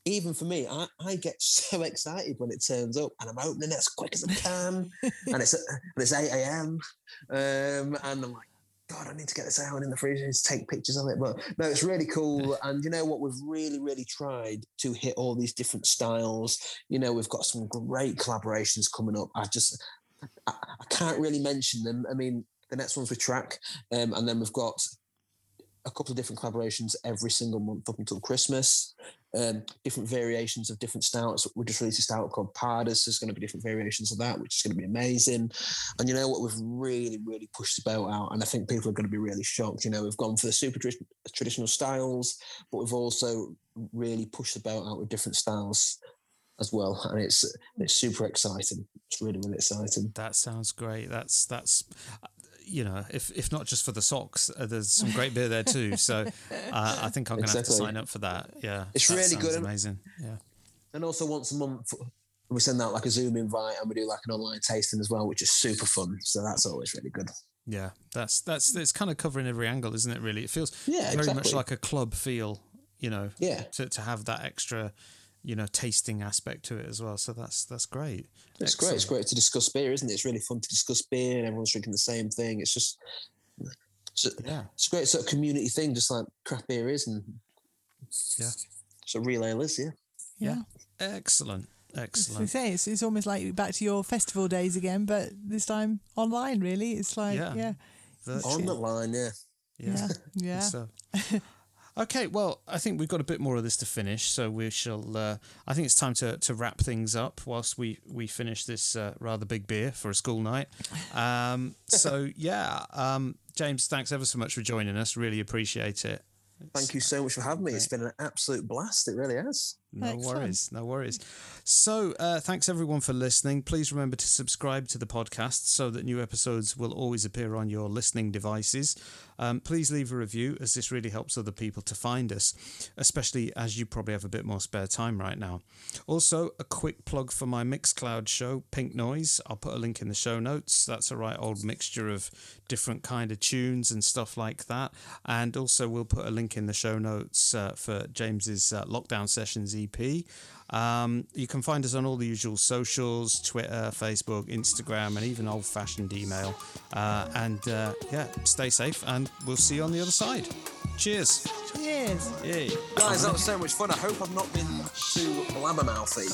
even for me, I get so excited when it turns up and I'm opening it as quick as I can. and it's 8 a.m. And I'm like, God, I need to get this out in the freezer and take pictures of it. But no, it's really cool. And you know what? We've really, really tried to hit all these different styles. We've got some great collaborations coming up. I can't really mention them. I mean, the next one's with Track, and then we've got a couple of different collaborations every single month up until Christmas. Different variations of different stouts. We just released a stout called Pardus. There's going to be different variations of that, which is going to be amazing. And you know what? We've really, really pushed the boat out, and I think people are going to be really shocked. We've gone for the super traditional styles, but we've also really pushed the boat out with different styles as well, and it's super exciting. It's really, really exciting. That sounds great. That's if not just for the socks, there's some great beer there too. So I think I'm going to have to sign up for that. Yeah, it's really good. Amazing. Yeah, and also once a month we send out like a Zoom invite, and we do like an online tasting as well, which is super fun. So that's always really good. Yeah, that's kind of covering every angle, isn't it? Really, it feels very much like a club feel. To have that extra. Tasting aspect to it as well. So that's great. It's great. It's great to discuss beer, isn't it? It's really fun to discuss beer and everyone's drinking the same thing. It's just, it's a great sort of community thing, just like craft beer is. And yeah. So real ale is, yeah. Excellent. Excellent. As I say, it's almost like back to your festival days again, but this time online, really. It's like, Online, Yeah. So. Okay, well, I think we've got a bit more of this to finish, so we shall. I think it's time to wrap things up whilst we finish this rather big beer for a school night. James, thanks ever so much for joining us. Really appreciate it. Thank you so much for having me. It's been an absolute blast. It really has. No worries. So thanks everyone for listening. Please remember to subscribe to the podcast so that new episodes will always appear on your listening devices. Please leave a review, as this really helps other people to find us, especially as you probably have a bit more spare time right now. Also, a quick plug for my Mixcloud show, Pink Noise. I'll put a link in the show notes. That's a right old mixture of different kind of tunes and stuff like that. And also we'll put a link in the show notes for James's Lockdown Sessions EP. You can find us on all the usual socials, Twitter, Facebook, Instagram, and even old-fashioned email. Stay safe, and we'll see you on the other side. Cheers. Cheers. Yay. Guys, that was so much fun. I hope I've not been too blabbermouthy.